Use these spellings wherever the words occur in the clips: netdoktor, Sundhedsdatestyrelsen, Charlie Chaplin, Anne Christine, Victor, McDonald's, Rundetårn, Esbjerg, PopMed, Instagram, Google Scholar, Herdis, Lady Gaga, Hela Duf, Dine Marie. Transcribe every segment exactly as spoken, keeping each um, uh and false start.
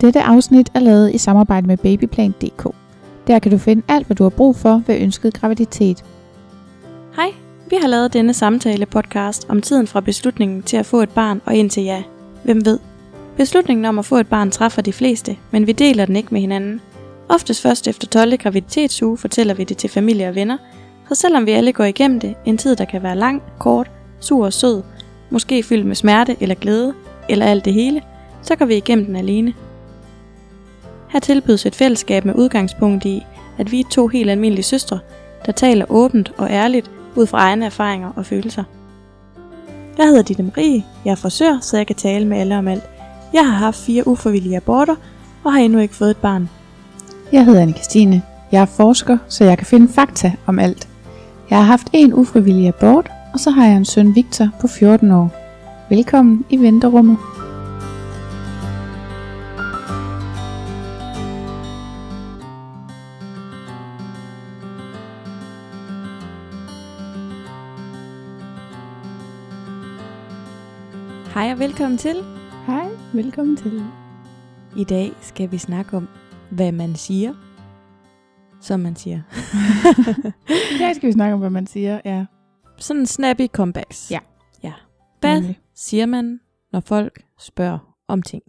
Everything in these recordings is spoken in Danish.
Dette afsnit er lavet i samarbejde med babyplan punktum d k. Der kan du finde alt, hvad du har brug for ved ønsket graviditet. Hej, vi har lavet denne samtale-podcast om tiden fra beslutningen til at få et barn og indtil ja. Hvem ved? Beslutningen om at få et barn træffer de fleste, men vi deler den ikke med hinanden. Oftest først efter tolvte graviditetsuge fortæller vi det til familie og venner, så selvom vi alle går igennem det, en tid der kan være lang, kort, sur og sød, måske fyldt med smerte eller glæde, eller alt det hele, så går vi igennem den alene. Her tilbydes et fællesskab med udgangspunkt i, at vi er to helt almindelige søstre, der taler åbent og ærligt ud fra egne erfaringer og følelser. Jeg hedder Dine Marie, jeg er frisør, så jeg kan tale med alle om alt. Jeg har haft fire ufrivillige aborter og har endnu ikke fået et barn. Jeg hedder Anne Christine, jeg er forsker, så jeg kan finde fakta om alt. Jeg har haft en ufrivillig abort, og så har jeg en søn Victor på fjorten år. Velkommen i venterummet. Hej og velkommen til. Hej, velkommen til. I dag skal vi snakke om, hvad man siger, som man siger. I dag skal vi snakke om, hvad man siger, ja. Sådan en snappy comebacks. Ja. ja. Hvad okay. siger man, når folk spørger om ting?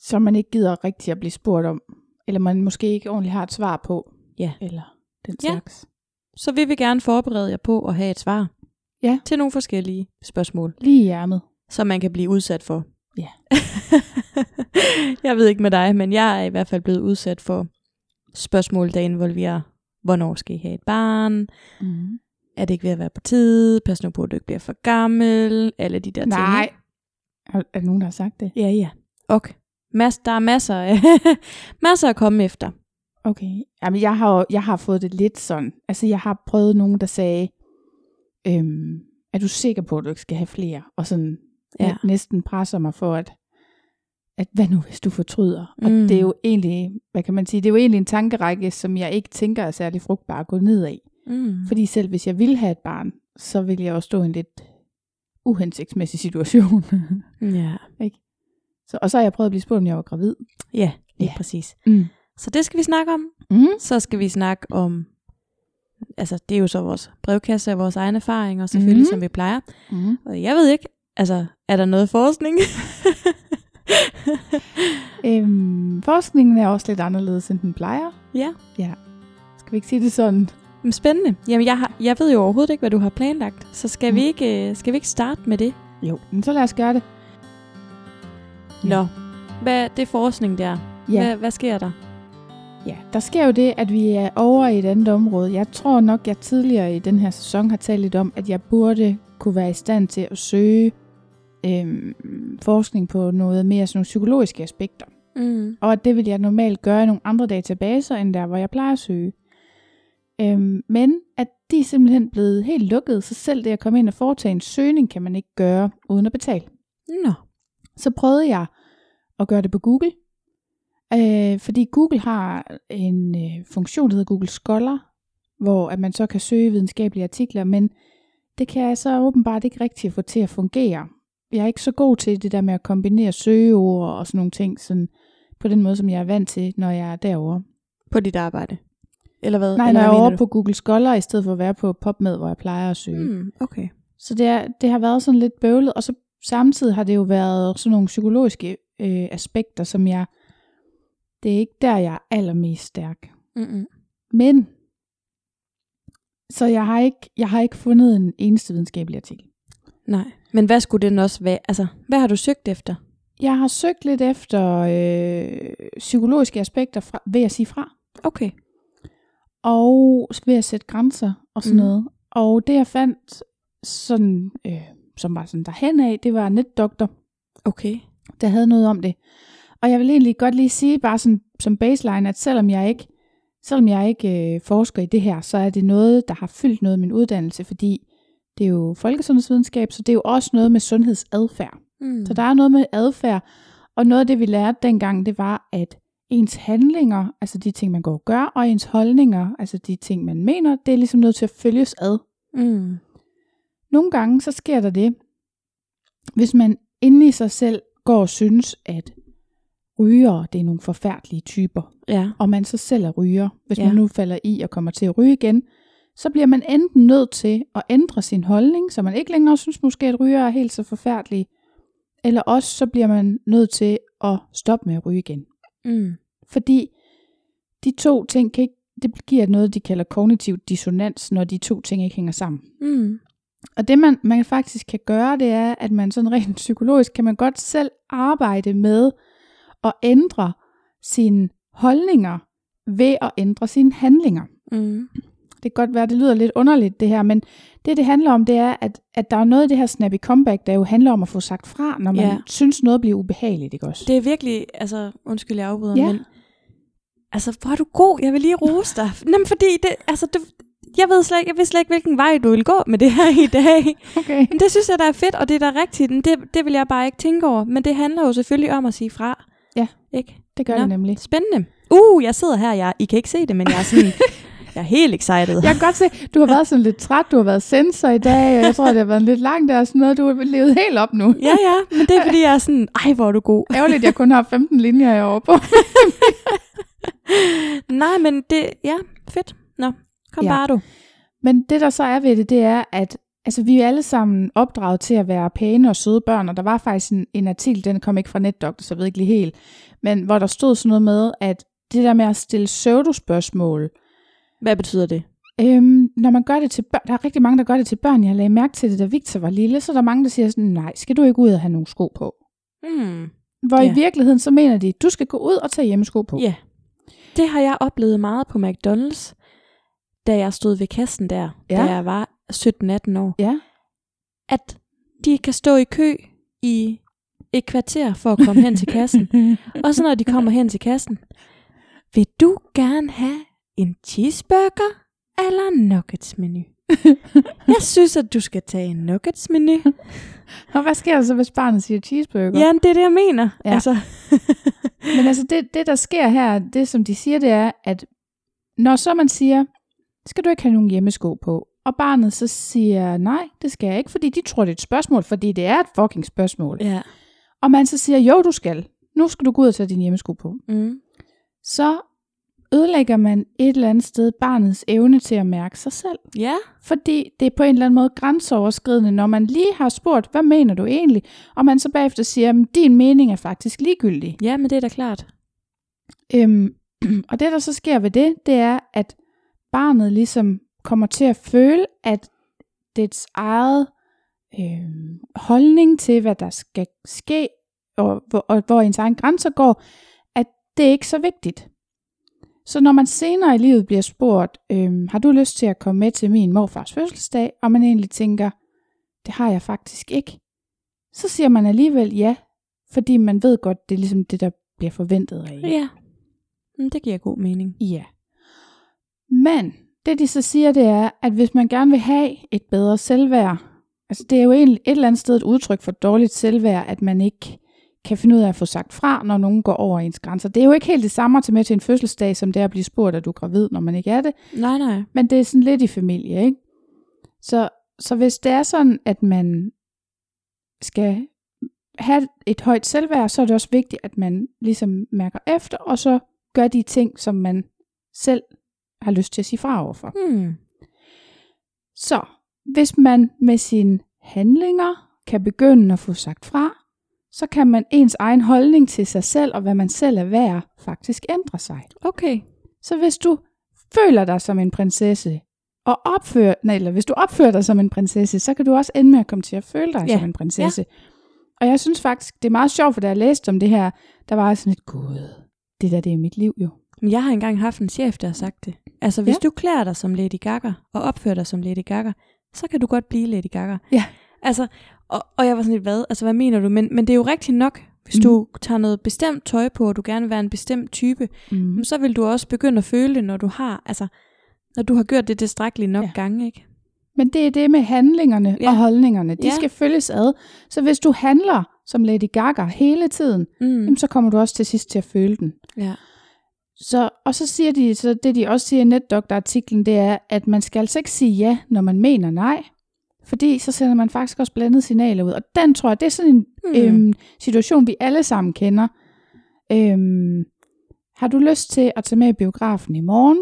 Som man ikke gider rigtigt at blive spurgt om, eller man måske ikke ordentligt har et svar på. Ja. Eller den slags. Ja. Så vi vil gerne forberede jer på at have et svar. Ja. Til nogle forskellige spørgsmål. Lige i hjermet. Som man kan blive udsat for. Ja. Jeg ved ikke med dig, men jeg er i hvert fald blevet udsat for spørgsmål, der involverer, hvornår skal I have et barn? Mm. Er det ikke ved at være på tide? Pas nu på, at du ikke bliver for gammel? Alle de der ting. Nej. Er der nogen, der har sagt det? Ja, ja. Okay. Mas- der er masser af, masser at komme efter. Okay. Jamen, jeg har, jeg har fået det lidt sådan. Altså, jeg har prøvet nogen, der sagde, øhm, er du sikker på, at du ikke skal have flere? Og sådan ja. næsten presser mig for, at, at hvad nu, hvis du fortryder? Mm. Og det er jo egentlig, hvad kan man sige, det er jo egentlig en tankerække, som jeg ikke tænker er særlig frugtbar at gå ned af. Mm. Fordi selv hvis jeg ville have et barn, så ville jeg også stå i en lidt uhensigtsmæssig situation. Ja. Ikke? Så, og så har jeg prøvet at blive spurgt, om jeg var gravid. Ja, lige ja. præcis. Mm. Så det skal vi snakke om. Mm. Så skal vi snakke om, altså det er jo så vores brevkasse og vores egne erfaringer, selvfølgelig mm. som vi plejer. Mm. Og jeg ved ikke, altså er der noget forskning? øhm, forskningen er også lidt anderledes, end den plejer. Ja. Ja. Skal vi ikke sige det sådan? Spændende. Jamen, jeg, har, jeg ved jo overhovedet ikke, hvad du har planlagt, så skal, mm. vi ikke, skal vi ikke starte med det? Jo, men så lad os gøre det. Ja. Nå, hvad, det er forskning der. Ja. Hvad, hvad sker der? Ja, der sker jo det, at vi er over i et andet område. Jeg tror nok, jeg tidligere i den her sæson har talt lidt om, at jeg burde kunne være i stand til at søge øhm, forskning på noget mere sådan nogle psykologiske aspekter. Mm. Og at det vil jeg normalt gøre i nogle andre databaser, end der, hvor jeg plejer at søge. Øhm, men at de er simpelthen blevet helt lukket, så selv det at komme ind og foretage en søgning, kan man ikke gøre uden at betale. Nå. Så prøvede jeg at gøre det på Google, øh, fordi Google har en øh, funktion, der hedder Google Scholar, hvor at man så kan søge videnskabelige artikler, men det kan jeg så åbenbart ikke rigtig få til at fungere. Jeg er ikke så god til det der med at kombinere søgeord og sådan nogle ting, sådan på den måde, som jeg er vant til, når jeg er derovre. På dit arbejde? Eller hvad? Nej, eller jeg er over på Google Scholar, i stedet for at være på PopMed, hvor jeg plejer at søge. Mm, okay. Så det, er, det har været sådan lidt bøvlet, og så samtidig har det jo været sådan nogle psykologiske øh, aspekter, som jeg, det er ikke der, jeg er allermest stærk. Mm-mm. Men, så jeg har, ikke, jeg har ikke fundet en eneste videnskabelig artikel. Nej, men hvad skulle den også være? Altså, hvad har du søgt efter? Jeg har søgt lidt efter øh, psykologiske aspekter fra, ved at sige fra. Okay. Og ved at sætte grænser og sådan mm. noget. Og det jeg fandt, sådan, øh, som var sådan derhen af, det var netdoktor. Okay. Der havde noget om det. Og jeg vil egentlig godt lige sige, bare sådan, som baseline, at selvom jeg ikke, selvom jeg ikke øh, forsker i det her, så er det noget, der har fyldt noget af min uddannelse, fordi det er jo folkesundhedsvidenskab, så det er jo også noget med sundhedsadfærd. Mm. Så der er noget med adfærd, og noget af det, vi lærte dengang, det var, at ens handlinger, altså de ting, man går og gør, og ens holdninger, altså de ting, man mener, det er ligesom nødt til at følges ad. Mm. Nogle gange, så sker der det, hvis man inde i sig selv går og synes, at rygere, det er nogle forfærdelige typer, ja. Og man så selv er ryger. Hvis ja. man nu falder i og kommer til at ryge igen, så bliver man enten nødt til at ændre sin holdning, så man ikke længere synes måske, at ryger er helt så forfærdelige, eller også så bliver man nødt til at stoppe med at ryge igen. Mm. Fordi de to ting kan ikke, det giver noget, de kalder kognitiv dissonans, når de to ting ikke hænger sammen. Mm. Og det man, man faktisk kan gøre, det er, at man sådan rent psykologisk, kan man godt selv arbejde med at ændre sine holdninger ved at ændre sine handlinger. Mm. Det kan godt være, det lyder lidt underligt det her, men det det handler om, det er, at, at der er noget af det her snappy comeback, der jo handler om at få sagt fra, når man ja. synes noget bliver ubehageligt, ikke også? Det er virkelig, altså undskyld jeg afbryder, ja. men altså hvor er du god, jeg vil lige rose dig. Jamen fordi, det, altså det, jeg ved slet, jeg ved slet ikke, hvilken vej du vil gå med det her i dag. Okay. Men det synes jeg, der er fedt, og det er da rigtigt, det, det vil jeg bare ikke tænke over, men det handler jo selvfølgelig om at sige fra. Ja, ikke? Det gør Nå, det nemlig. Spændende. Uh, jeg sidder her, jeg, I kan ikke se det, men jeg er sådan... Jeg er helt excited. Jeg kan godt se, du har været sådan lidt træt, du har været sensor i dag, og jeg tror, det har været en lidt lang dag og sådan noget, du har levet helt op nu. Ja, ja, men det er fordi, jeg er sådan, ej, hvor er du god. Ærgerligt, jeg kun har femten linjer jeg over på. Nej, men det, ja, fedt. Nå, kom ja. bare du. Men det, der så er ved det, det er, at altså, vi er alle sammen opdraget til at være pæne og søde børn, og der var faktisk en, en artikel, den kom ikke fra netdoktor, så jeg ved ikke lige helt, men hvor der stod sådan noget med, at det der med at stille pseudospørgsmål. Hvad betyder det? Øhm, når man gør det til børn, der er rigtig mange, der gør det til børn. Jeg lagde mærke til det, da Victor var lille, så er der mange, der siger sådan, nej, skal du ikke ud og have nogle sko på? Mm. Hvor yeah. i virkeligheden, så mener de, du skal gå ud og tage hjemmesko på. Ja, yeah. Det har jeg oplevet meget på McDonald's, da jeg stod ved kassen der, ja. da jeg var sytten atten år. Ja. At de kan stå i kø i et kvarter for at komme hen til kassen. Og så når de kommer hen til kassen, vil du gerne have en cheeseburger eller en nuggetsmenu? Jeg synes, at du skal tage en nuggetsmenu. Og hvad sker der så, hvis barnet siger cheeseburger? Ja, det er det, jeg mener. Ja. Altså. Men altså, det, det der sker her, det som de siger, det er, at når så man siger, skal du ikke have nogen hjemmesko på? Og barnet så siger, nej, det skal jeg ikke, fordi de tror, det er et spørgsmål, fordi det er et fucking spørgsmål. Ja. Og man så siger, jo, du skal. Nu skal du gå ud og tage din hjemmesko på. Mm. Så ødelægger man et eller andet sted barnets evne til at mærke sig selv. Ja. Fordi det er på en eller anden måde grænseoverskridende, når man lige har spurgt, hvad mener du egentlig? Og man så bagefter siger, at din mening er faktisk ligegyldig. Ja, men det er da klart. Øhm, og det, der så sker ved det, det er, at barnet ligesom kommer til at føle, at dets eget øh, holdning til, hvad der skal ske, og hvor, og hvor ens egen grænser går, at det ikke er så vigtigt. Så når man senere i livet bliver spurgt, øhm, har du lyst til at komme med til min morfars fødselsdag, og man egentlig tænker, det har jeg faktisk ikke, så siger man alligevel ja, fordi man ved godt, det er ligesom det, der bliver forventet af en. Ja, det giver god mening. Ja. Men det de så siger, det er, at hvis man gerne vil have et bedre selvværd, altså det er jo egentlig et eller andet sted et udtryk for dårligt selvværd, at man ikke kan finde ud af at få sagt fra, når nogen går over ens grænser. Det er jo ikke helt det samme at tage med til en fødselsdag, som det er at blive spurgt, at du er gravid, når man ikke er det. Nej, nej. Men det er sådan lidt i familie, ikke? Så, så hvis det er sådan, at man skal have et højt selvværd, så er det også vigtigt, at man ligesom mærker efter, og så gør de ting, som man selv har lyst til at sige fra overfor. Hmm. Så hvis man med sine handlinger kan begynde at få sagt fra, så kan man ens egen holdning til sig selv, og hvad man selv er værd, faktisk ændre sig. Okay. Så hvis du føler dig som en prinsesse, og opfører, nej, eller hvis du opfører dig som en prinsesse, så kan du også ende med at komme til at føle dig ja. som en prinsesse. Ja. Og jeg synes faktisk, det er meget sjovt, for da jeg læste om det her, der var sådan et, gud, det der, det er mit liv jo. Jeg har engang haft en chef, der har sagt det. Altså, hvis ja. du klæder dig som Lady Gaga, og opfører dig som Lady Gaga, så kan du godt blive Lady Gaga. Ja. Altså, og, og jeg var sådan lidt, hvad? Altså, hvad mener du? Men, men det er jo rigtigt nok, hvis mm. du tager noget bestemt tøj på, og du gerne vil være en bestemt type, mm. så vil du også begynde at føle det, når du har, altså, når du har gjort det tilstrækkeligt nok ja. gange, ikke? Men det er det med handlingerne ja. og holdningerne. De ja. skal følges ad. Så hvis du handler som Lady Gaga hele tiden, mm. jamen, så kommer du også til sidst til at føle den. Ja. Så, og så siger de, så det de også siger i netdoktorartiklen, det er, at man skal altså ikke sige ja, når man mener nej. Fordi så sender man faktisk også blandede signaler ud. Og den tror jeg, det er sådan en mm. øhm, situation, vi alle sammen kender. Øhm, har du lyst til at tage med i biografen i morgen?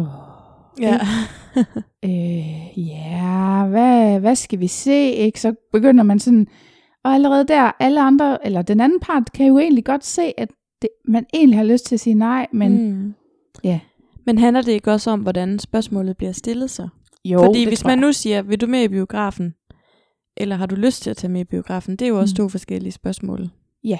Åh. Ja. øh, ja, hvad, hvad skal vi se? Ikke? Så begynder man sådan, og allerede der, alle andre, eller den anden part, kan jo egentlig godt se, at det, man egentlig har lyst til at sige nej, men mm. ja. Men handler det ikke også om, hvordan spørgsmålet bliver stillet så? Jo, fordi hvis man nu siger, vil du med i biografen? Eller har du lyst til at tage med i biografen? Det er jo også mm. to forskellige spørgsmål. Ja,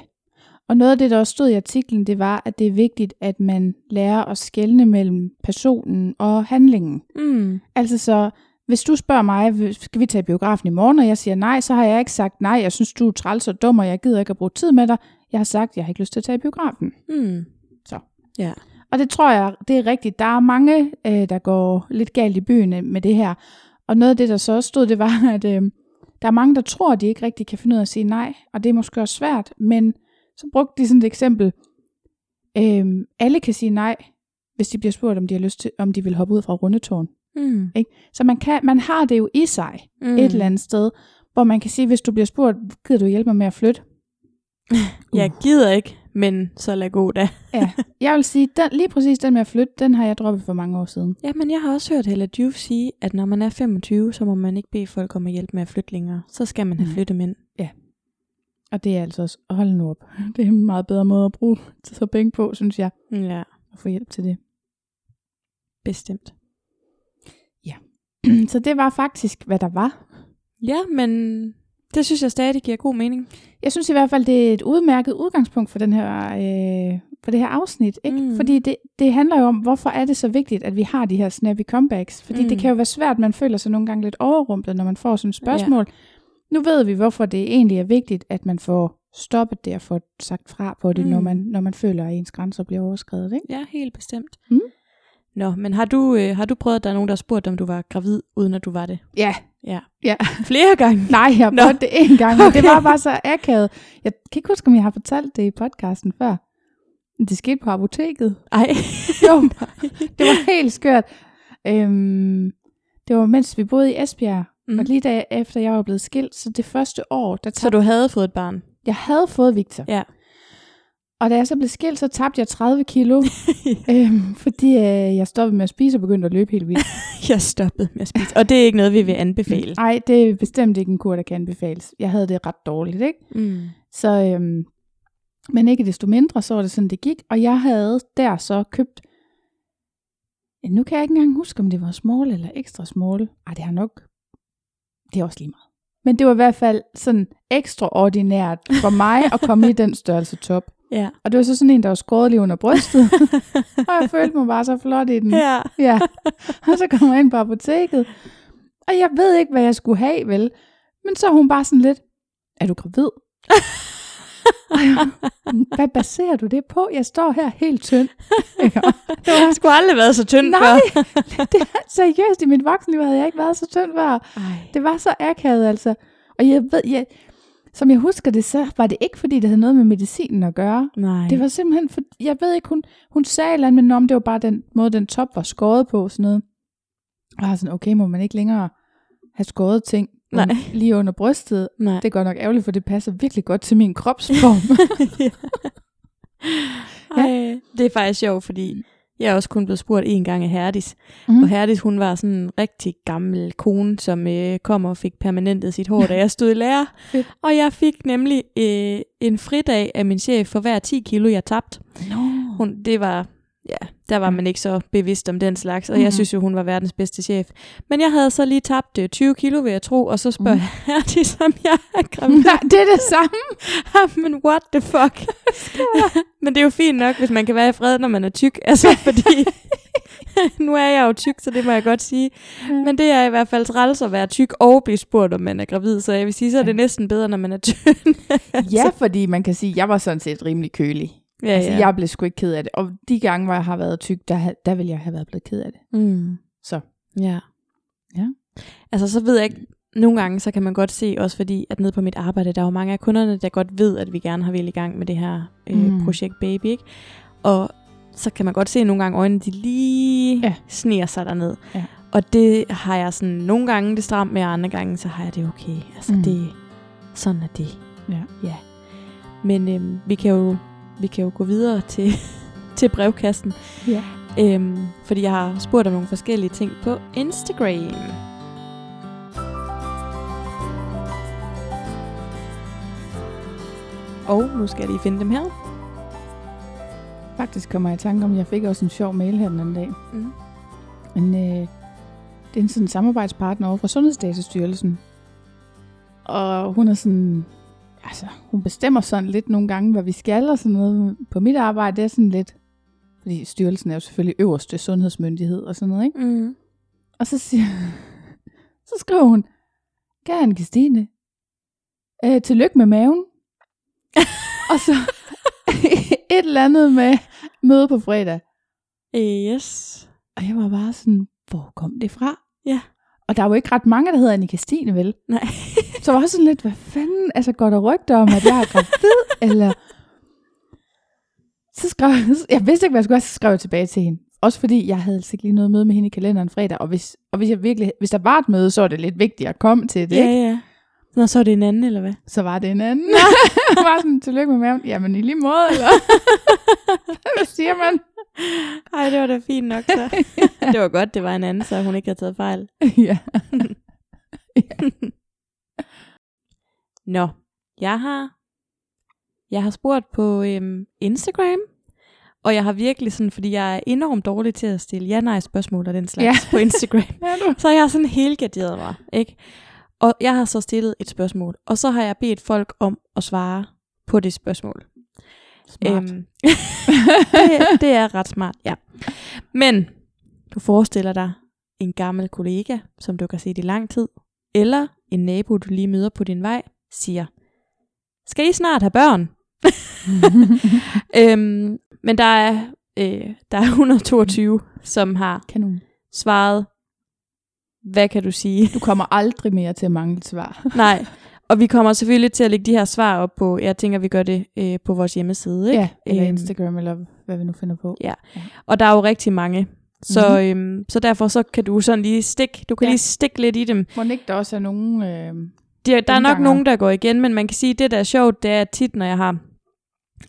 og noget af det, der også stod i artiklen, det var, at det er vigtigt, at man lærer at skelne mellem personen og handlingen. Mm. Altså så, hvis du spørger mig, skal vi tage biografen i morgen, og jeg siger nej, så har jeg ikke sagt nej, jeg synes, du er træls og dum, og jeg gider ikke at bruge tid med dig. Jeg har sagt, jeg har ikke lyst til at tage biografen. Mm. Så. Ja. Og det tror jeg, det er rigtigt. Der er mange, øh, der går lidt galt i byen med det her. Og noget af det, der så også stod, det var, at øh, der er mange, der tror, at de ikke rigtig kan finde ud af at sige nej. Og det er måske også svært, men så brugte de sådan et eksempel. Øh, alle kan sige nej, hvis de bliver spurgt, om de har lyst til, om de vil hoppe ud fra rundetårn. Mm. Ikke? Så man, kan, man har det jo i sig mm. et eller andet sted, hvor man kan sige, hvis du bliver spurgt, gider du hjælpe mig med at flytte? Uh. Jeg gider ikke. Men så lad god da. Ja, jeg vil sige, den, lige præcis den med at flytte, den har jeg droppet for mange år siden. Ja, men jeg har også hørt Hela Duf sige, at når man er femogtyve, så må man ikke bede folk om at hjælpe med at flytte længere. Så skal man have mm. flyttemænd. Ja, og det er altså også, hold nu op, det er en meget bedre måde at bruge så penge på, synes jeg. Ja. At få hjælp til det. Bestemt. Ja, så det var faktisk, hvad der var. Ja, men det synes jeg stadig giver god mening. Jeg synes i hvert fald, det er et udmærket udgangspunkt for, den her, øh, for det her afsnit. Ikke? Mm. Fordi det, det handler jo om, hvorfor er det så vigtigt, at vi har de her snappy comebacks. Fordi mm. det kan jo være svært, man føler sig nogle gange lidt overrumplet, når man får sådan et spørgsmål. Ja. Nu ved vi, hvorfor det egentlig er vigtigt, at man får stoppet det og får sagt fra på det, mm. når, man, når man føler, at ens grænser bliver overskredet. Ikke? Ja, helt bestemt. Mm. Nå, men har du, øh, har du prøvet, at der er nogen, der har spurgt, om du var gravid, uden at du var det? Ja. Ja. ja. Flere gange? Nej, jeg prøvede det en gang, okay. Det var bare så akavet. Jeg kan ikke huske, om jeg har fortalt det i podcasten før. Det skete på apoteket. Ej. Jo, det var helt skørt. Øhm, det var, mens vi boede i Esbjerg, mm. og lige da efter jeg var blevet skilt, så det første år... Der tab- så du havde fået et barn? Jeg havde fået Victor. Ja. Og da jeg så blev skilt, så tabte jeg tredive kilo, øhm, fordi øh, jeg stoppede med at spise og begyndte at løbe helt vildt. Jeg stoppede med at spise, og det er ikke noget, vi vil anbefale. Nej, det er bestemt ikke en kur, der kan anbefales. Jeg havde det ret dårligt, ikke? Mm. Så, øhm, men ikke desto mindre, så var det sådan, det gik. Og jeg havde der så købt, ja, nu kan jeg ikke engang huske, om det var small eller ekstra small. Ej, det har nok, det er også lige meget. Men det var i hvert fald sådan ekstraordinært for mig at komme i den størrelse top. Ja. Og det var så sådan en, der var skåret lige under brystet. Og jeg følte mig bare så flot i den. Ja. Ja. Og så kom jeg ind på apoteket. Og jeg ved ikke, hvad jeg skulle have, vel? Men så hun bare sådan lidt, er du gravid? Jeg, hvad baserer du det på? Jeg står her helt tynd. Det har sgu aldrig været så tynd Nej, før. Nej, seriøst, i mit voksenliv havde jeg ikke været så tynd før. Ej. Det var så akavet altså. Og jeg ved... Jeg, Som jeg husker det, så var det ikke, fordi det havde noget med medicinen at gøre. Nej. Det var simpelthen, for, jeg ved ikke, hun, hun sagde et eller andet, men om det var bare den måde, den top var skåret på, sådan noget. Og jeg var sådan, okay, må man ikke længere have skåret ting Nej. lige under brystet? Nej. Det er godt nok ærgerligt, for det passer virkelig godt til min kropsform. ja. Ej, det er faktisk sjovt, fordi jeg er også kun blevet spurgt en gang af Herdis. Mm-hmm. Og Herdis, hun var sådan en rigtig gammel kone, som øh, kom og fik permanentet sit hår, da jeg stod i lære. Og jeg fik nemlig øh, en fridag af min chef for hver ti kilo, jeg tabte. No. Hun, det var, ja, der var man ikke så bevidst om den slags, og mm-hmm. jeg synes jo, hun var verdens bedste chef. Men jeg havde så lige tabt øh, tyve kilo, vil jeg tro, og så spørger mm-hmm. Herdis, om jeg er gravid. Nej, det er det samme. Men what the fuck? Men det er jo fint nok, hvis man kan være i fred, når man er tyk. Altså, fordi nu er jeg jo tyk, så det må jeg godt sige. Ja. Men det er i hvert fald træls at være tyk og blive spurgt, om man er gravid. Så jeg vil sige, så er det næsten bedre, når man er tynd. Altså. Ja, fordi man kan sige, at jeg var sådan set rimelig kølig. Ja, altså, ja. Jeg blev sgu ikke ked af det. Og de gange, hvor jeg har været tyk, der, der ville jeg have været blevet ked af det. Mm. Så. Ja. ja. Altså, så ved jeg ikke. Nogle gange, så kan man godt se, også fordi, at nede på mit arbejde, der er jo mange af kunderne, der godt ved, at vi gerne har været i gang med det her øh, mm. projekt Baby, ikke? Og så kan man godt se nogle gange øjnene, de lige ja. sniger sig derned. Ja. Og det har jeg sådan nogle gange det stramt med, og andre gange, så har jeg det okay. Altså mm. det, sådan er det. Ja. ja. Men øh, vi kan jo vi kan jo gå videre til, til brevkassen. Ja. Øhm, fordi jeg har spurgt om nogle forskellige ting på Instagram. Og nu skal jeg lige finde dem her. Faktisk kommer jeg i tanke om, at jeg fik også en sjov mail her den anden dag. Mm. Men øh, det er sådan en samarbejdspartner over fra Sundhedsdatestyrelsen. Og hun er sådan... Altså, hun bestemmer sådan lidt nogle gange, hvad vi skal og sådan noget. På mit arbejde, det er sådan lidt... Fordi styrelsen er jo selvfølgelig øverste sundhedsmyndighed og sådan noget, ikke? Mm. Og så siger... Så skriver hun... Kære Anne Christine, øh, tillykke med maven. Og så et eller andet med møde på fredag. Yes. Og jeg var bare sådan, hvor kom det fra? Ja. Og der er jo ikke ret mange, der hedder Anne Christine, vel? Nej. Så var jeg sådan lidt, hvad fanden, altså går der rygter om, at jeg er gravid, eller... Så skrev jeg, jeg vidste ikke, hvad jeg skulle have, så skrev jeg tilbage til hende. Også fordi, jeg havde altså ikke lige noget møde med hende i kalenderen fredag, og hvis, og hvis, jeg virkelig, hvis der var et møde, så var det lidt vigtigt at komme til det, ja, ikke? Ja. Nå, så var det en anden, eller hvad? Så var det en anden. Ja. Bare sådan, tillykke med maven. Jamen, i lige måde, eller? Hvad siger man? Ej, det var da fint nok, så. Ja. Det var godt, det var en anden, så hun ikke havde taget fejl. Ja. Ja. Nå, jeg har, jeg har spurgt på øhm, Instagram, og jeg har virkelig sådan, fordi jeg er enormt dårlig til at stille ja-nej-spørgsmål og den slags, ja, på Instagram. Ja, du. Så jeg har sådan helgarderet mig, ikke? Og jeg har så stillet et spørgsmål, og så har jeg bedt folk om at svare på det spørgsmål. Smart. Æm, det, det er ret smart, ja. Men du forestiller dig en gammel kollega, som du kan se i lang tid, eller en nabo, du lige møder på din vej, siger, skal I snart have børn? Æm, men der er, øh, der er et hundrede og toogtyve, som har Kanon. svaret, hvad kan du sige? Du kommer aldrig mere til at mangle svar. Nej, og vi kommer selvfølgelig til at lægge de her svar op på, jeg tænker, vi gør det øh, på vores hjemmeside, ikke? Ja, eller æm, Instagram, eller hvad vi nu finder på. Ja, ja. Og der er jo rigtig mange, så, mm-hmm. øhm, så derfor så kan du sådan lige stikke, du kan ja. lige stikke lidt i dem. Må ikke der også er nogen... Øh, der, der er nok nogen, der går igen, men man kan sige, at det der er sjovt, det er tit, når jeg har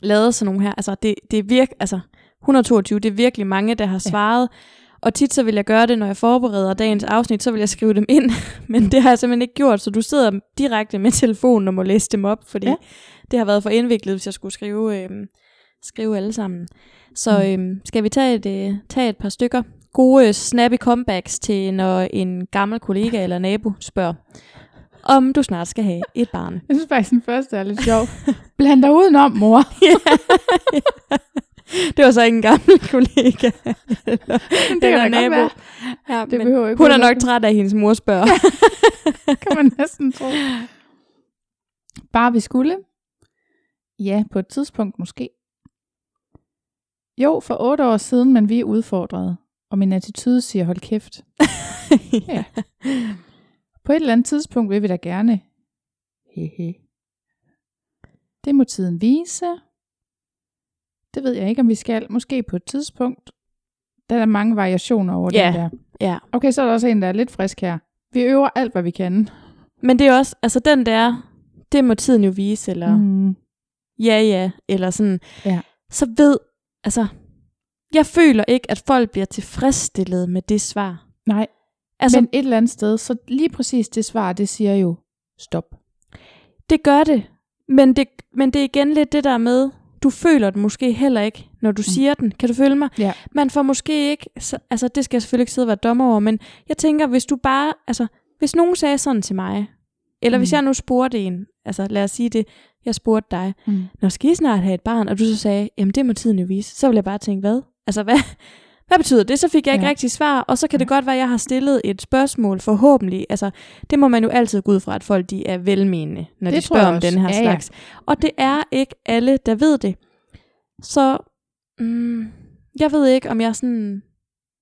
lavet sådan nogle her, altså det, det er virkelig, altså et hundrede og toogtyve, det er virkelig mange, der har svaret, ja. Og tit så vil jeg gøre det, når jeg forbereder dagens afsnit, så vil jeg skrive dem ind, men det har jeg simpelthen ikke gjort, så du sidder direkte med telefonen og må læse dem op, fordi ja. det har været for indviklet, hvis jeg skulle skrive, øh, skrive alle sammen. Så øh, skal vi tage et, øh, tage et par stykker gode snappy comebacks til, når en gammel kollega eller nabo spørger, om du snart skal have et barn. Jeg synes faktisk, den første er lidt sjov. Bland dig udenom, mor. Ja. Det var så ikke en gammel kollega. Eller, det eller nabo. Ja, det behøver ikke. Hun er nok træt af hendes mor spørger. Ja, kan man næsten tro. Bare vi skulle. Ja, på et tidspunkt måske. Jo, for otte år siden, men vi er udfordrede. Og min attitude siger, hold kæft. Ja. På et eller andet tidspunkt vil vi da gerne. Hehe. Det må tiden vise. Det ved jeg ikke, om vi skal. Måske på et tidspunkt. Der er mange variationer over yeah. det der. Yeah. Okay, så er der også en, der er lidt frisk her. Vi øver alt, hvad vi kan. Men det er også, altså den der, det må tiden jo vise, eller mm. ja, ja, eller sådan. Yeah. Så ved, altså, jeg føler ikke, at folk bliver tilfredsstillet med det svar. Nej, altså, men et eller andet sted, så lige præcis det svar, det siger jo, stop. Det gør det, men det, men det er igen lidt det der med, du føler det måske heller ikke, når du siger den. Kan du føle mig? Ja. Man får måske ikke, altså det skal jeg selvfølgelig ikke sidde og være dommer over, men jeg tænker, hvis du bare, altså hvis nogen sagde sådan til mig, eller mm. hvis jeg nu spurgte en, altså lad os sige det, jeg spurgte dig, mm. når skal I snart have et barn, og du så sagde, jamen det må tiden jo vise, så ville jeg bare tænke, hvad? Altså hvad, hvad betyder det? Så fik jeg ikke ja. rigtig svar, og så kan ja. det godt være, at jeg har stillet et spørgsmål, forhåbentlig, altså det må man jo altid gå ud fra, at folk de er velmenende, når det de spørger om den her ja, slags. Ja. Og det er ikke alle, der ved det. Så mm, jeg ved ikke, om jeg sådan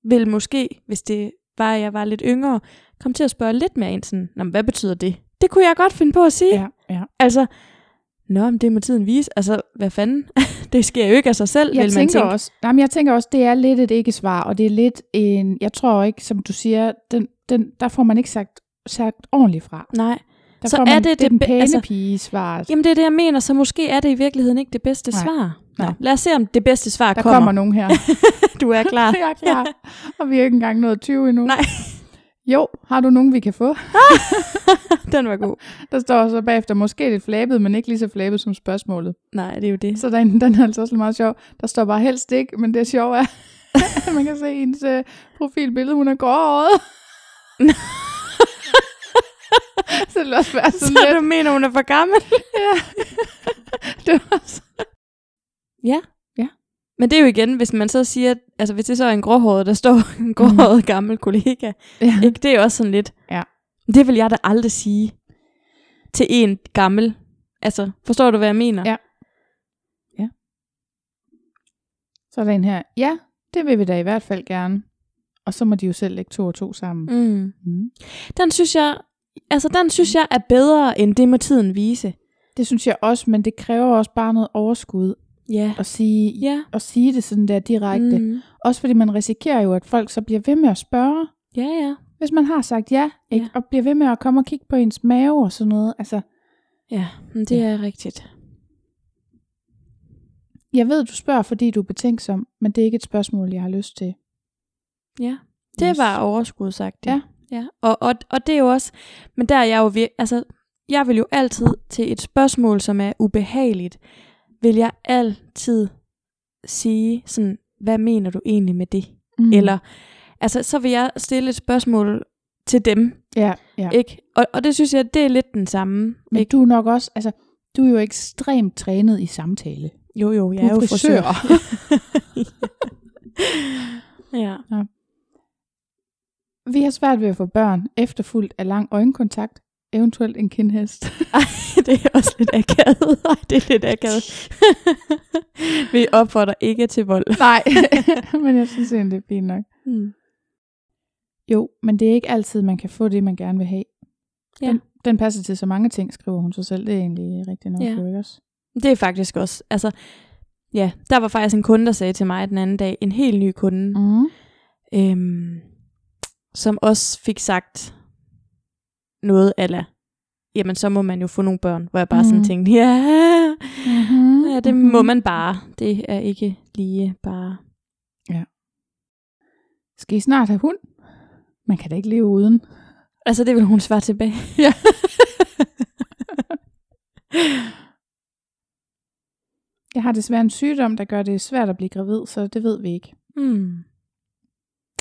vil måske, hvis det var, jeg var lidt yngre, komme til at spørge lidt mere ind sådan, nå, hvad betyder det? Det kunne jeg godt finde på at sige. Ja, ja. Altså, nå, men det må tiden vise. Altså, hvad fanden? Det sker jo ikke af sig selv, jeg vil man tænker tænke. Også, nej, men jeg tænker også, det er lidt et ikke-svar, og det er lidt en, jeg tror ikke, som du siger, den, den, der får man ikke sagt, sagt ordentligt fra. Nej. Der så får er man det, det den pæne altså, pige-svar. Jamen det er det, jeg mener, så måske er det i virkeligheden ikke det bedste nej. svar. Nej. Lad os se, om det bedste svar der kommer. Der kommer nogen her. Du er klar. Jeg er klar. Og vi har ikke engang nået tyve endnu. Nej. Jo, har du nogen, vi kan få? Den var god. Der står så bagefter, måske lidt flabet, men ikke lige så flabet som spørgsmålet. Nej, det er jo det. Så den, den er altså også meget sjov. Der står bare helst ikke, men det sjove er, at man kan se hendes uh, profilbillede, hun er gråhåret. Så det også være sådan så lidt. Du mener, hun er for gammel? Ja. Det var så... Ja. Ja. Men det er jo igen, hvis man så siger, altså hvis det så er en gråhåret, der står en gråhåret gammel kollega, ja. Ikke? Det er jo også sådan lidt. Ja. Det vil jeg da aldrig sige til en gammel. Altså, forstår du, hvad jeg mener? Ja. Ja. Så er der en her. Ja, det vil vi da i hvert fald gerne. Og så må de jo selv lægge to og to sammen. Mm. Mm. Den synes jeg, altså den synes jeg er bedre, end det må tiden vise. Det synes jeg også, men det kræver også bare noget overskud. Yeah. Og sige, yeah. og sige det sådan der direkte. Mm. Også fordi man risikerer jo, at folk så bliver ved med at spørge. Ja, yeah, ja. Yeah. Hvis man har sagt ja, ikke? Yeah. Og bliver ved med at komme og kigge på ens mave og sådan noget. Altså, ja, men det er rigtigt. Jeg ved, du spørger, fordi du er betænksom, men det er ikke et spørgsmål, jeg har lyst til. Ja, det yes. var overskud sagt. Ja. Ja. Og, og, og det er jo også, men der er jeg jo, vir- altså, jeg vil jo altid til et spørgsmål, som er ubehageligt, vil jeg altid sige sådan, hvad mener du egentlig med det? Mm. Eller, altså, så vil jeg stille et spørgsmål til dem. Ja, ja. Ikke? Og, og det synes jeg, det er lidt den samme. Men ikke? Du er nok også, altså, du er jo ekstremt trænet i samtale. Jo, jo, jeg du er jo frisør. Ja. Ja. Vi har svært ved at få børn, efterfulgt af lang øjenkontakt, eventuelt en kindhest. Ej, det er også lidt akavet. Ej, det er lidt akavet. Vi opfordrer ikke til vold. Nej, men jeg synes egentlig, det er fint nok. Mm. Jo, men det er ikke altid, man kan få det, man gerne vil have. Ja. Den, den passer til så mange ting, skriver hun sig selv. Det er egentlig rigtig nok. Ja. Det er faktisk også, altså, ja, der var faktisk en kunde, der sagde til mig den anden dag, en helt ny kunde, mm. øhm, som også fik sagt noget ala, jamen så må man jo få nogle børn, hvor jeg bare mm. sådan tænkte, ja, mm-hmm, ja det mm-hmm. må man bare, det er ikke lige bare. Ja. Skal I snart have hund? Man kan da ikke leve uden. Altså det vil hun svare tilbage. Ja. Jeg har desværre en sygdom, der gør det svært at blive gravid, så det ved vi ikke. Åh mm.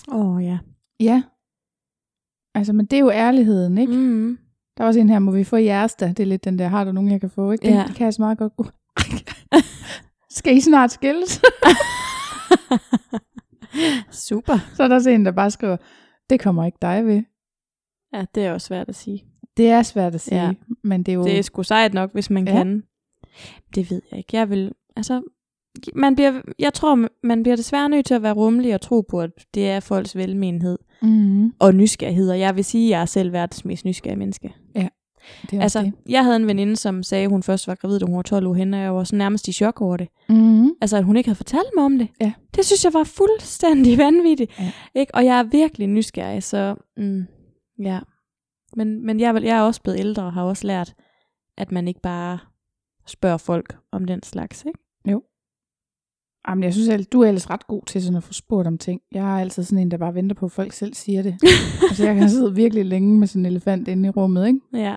oh, ja. Ja. Altså, men det er jo ærligheden, ikke? Mm. Der er også en her, må vi få jeres da? Det er lidt den der, har du nogen, jeg kan få, ikke? Den ja. Kan jeg så meget godt gå. Skal I snart skilles? Super. Så er der også en, der bare skriver, det kommer ikke dig ved. Ja, det er jo svært at sige. Det er svært at sige, ja. Men det er jo... Det er sgu sejt nok, hvis man ja. Kan. Det ved jeg ikke. Jeg vil... Altså, man bliver, jeg tror, man bliver desværre nødt til at være rummelig og tro på, at det er folks velmenhed. Mm-hmm. Og nysgerrighed, og jeg vil sige, at jeg er selv verdens mest nysgerrige menneske. Ja, det er altså, det. Jeg havde en veninde, som sagde, at hun først var gravid, da hun var tolv uger henne, og jeg var så nærmest i chok over det. Mm-hmm. Altså, at hun ikke havde fortalt mig om det. Ja. Det synes jeg var fuldstændig vanvittigt. Ja. Ikke? Og jeg er virkelig nysgerrig, så mm, ja. Men, men jeg, jeg er også blevet ældre og har også lært, at man ikke bare spørger folk om den slags, ikke? Jo. Jamen, jeg synes, du er ellers ret god til sådan at få spurgt om ting. Jeg er altid sådan en, der bare venter på, at folk selv siger det. Altså, jeg kan sidde virkelig længe med sådan en elefant inde i rummet, ikke? Ja.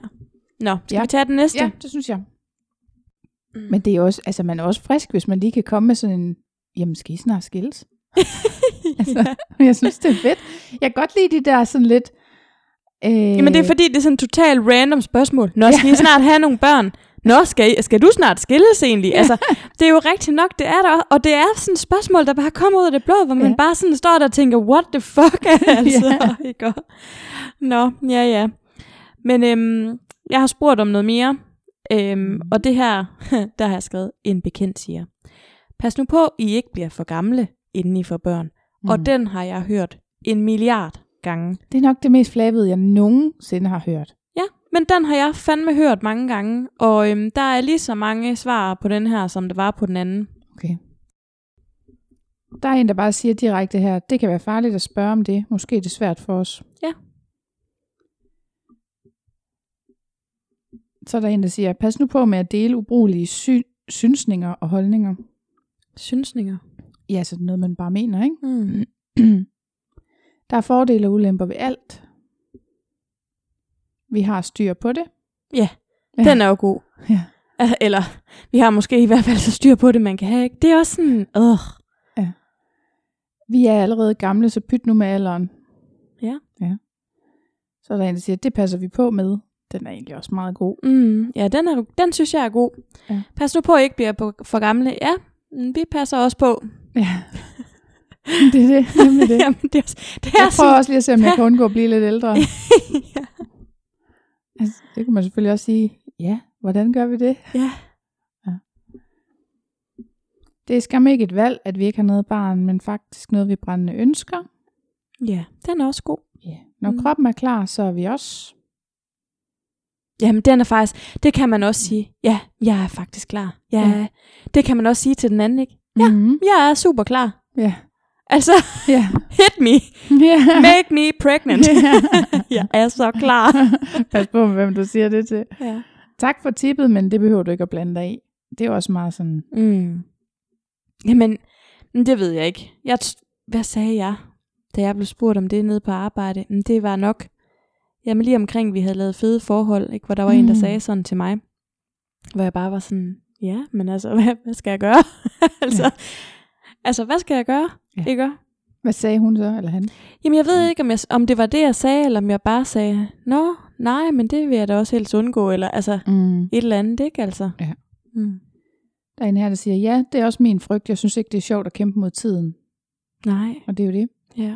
Nå, skal ja. Vi tage den næste? Ja, det synes jeg. Mm. Men det er også, altså, man er også frisk, hvis man lige kan komme med sådan en, jamen, skal I snart skilles? Altså, jeg synes, det er fedt. Jeg kan godt lide de der sådan lidt... Øh... Jamen, det er fordi, det er sådan totalt random spørgsmål. Nå, skal I snart have nogle børn? Nå, skal, I, skal du snart skilles egentlig? Altså, det er jo rigtigt nok, det er der. Og det er sådan et spørgsmål, der bare kommer ud af det blå, hvor man ja. Bare sådan står der og tænker, what the fuck? Altså, ja. Ikke? Nå, ja, ja. Men øhm, jeg har spurgt om noget mere. Øhm, og det her, der har jeg skrevet, en bekendt siger, pas nu på, I ikke bliver for gamle, inden I får børn. Mm. Og den har jeg hørt en milliard gange. Det er nok det mest flabede, jeg nogensinde har hørt. Men den har jeg fandme hørt mange gange, og øhm, der er lige så mange svar på den her, som der var på den anden. Okay. Der er en, der bare siger direkte her, det kan være farligt at spørge om det. Måske er det svært for os. Ja. Så er der en, der siger, pas nu på med at dele ubrugelige sy- synsninger og holdninger. Synsninger? Ja, så det er noget, man bare mener, ikke? Mm. Der er fordele og ulemper ved alt. Vi har styr på det. Ja, ja. Den er jo god. Ja. Eller, vi har måske i hvert fald så styr på det, man kan have, ikke? Det er også sådan, øh. Ja. Vi er allerede gamle, så pyt nu med alderen. Ja. Ja. Så er der en, der siger, det passer vi på med. Den er egentlig også meget god. Mm, ja, den, er, den synes jeg er god. Ja. Pas nu på, at I ikke bliver for gamle. Ja, vi passer også på. Ja. Det er det, nemlig det. Jamen, det, er, det er jeg prøver sådan, også lige at se, om jeg kan undgå at blive lidt ældre. Ja. Altså, det kan man selvfølgelig også sige, ja, hvordan gør vi det? Ja. Ja. Det er skam ikke et valg, at vi ikke har noget barn, men faktisk noget, vi brændende ønsker. Ja, den er også god. Ja. Når mm. kroppen er klar, så er vi også... Jamen, den er faktisk... Det kan man også sige, ja, jeg er faktisk klar. Ja, mm. Det kan man også sige til den anden, ikke? Ja, mm-hmm. Jeg er super klar. Ja. Altså, yeah. Hit me, yeah. Make me pregnant. Yeah. Jeg er så klar. Pas på, hvem du siger det til. Ja. Tak for tippet, men det behøver du ikke at blande dig i. Det er også meget sådan... Mm. Jamen, det ved jeg ikke. Jeg, hvad sagde jeg, da jeg blev spurgt om det nede på arbejde? Det var nok... Jamen lige omkring, vi havde lavet fede forhold, ikke, hvor der var mm. en, der sagde sådan til mig. Hvor jeg bare var sådan, ja, men altså, hvad, hvad skal jeg gøre? altså... Ja. Altså, hvad skal jeg gøre? Ja. Ikke? Hvad sagde hun så, eller han? Jamen, jeg ved ikke, om, jeg, om det var det, jeg sagde, eller om jeg bare sagde, nå, nej, men det vil jeg da også helst undgå, eller altså, mm. et eller andet, ikke altså? Ja. Mm. Der er en her, der siger, ja, det er også min frygt, jeg synes ikke, det er sjovt at kæmpe mod tiden. Nej. Og det er jo det. Ja.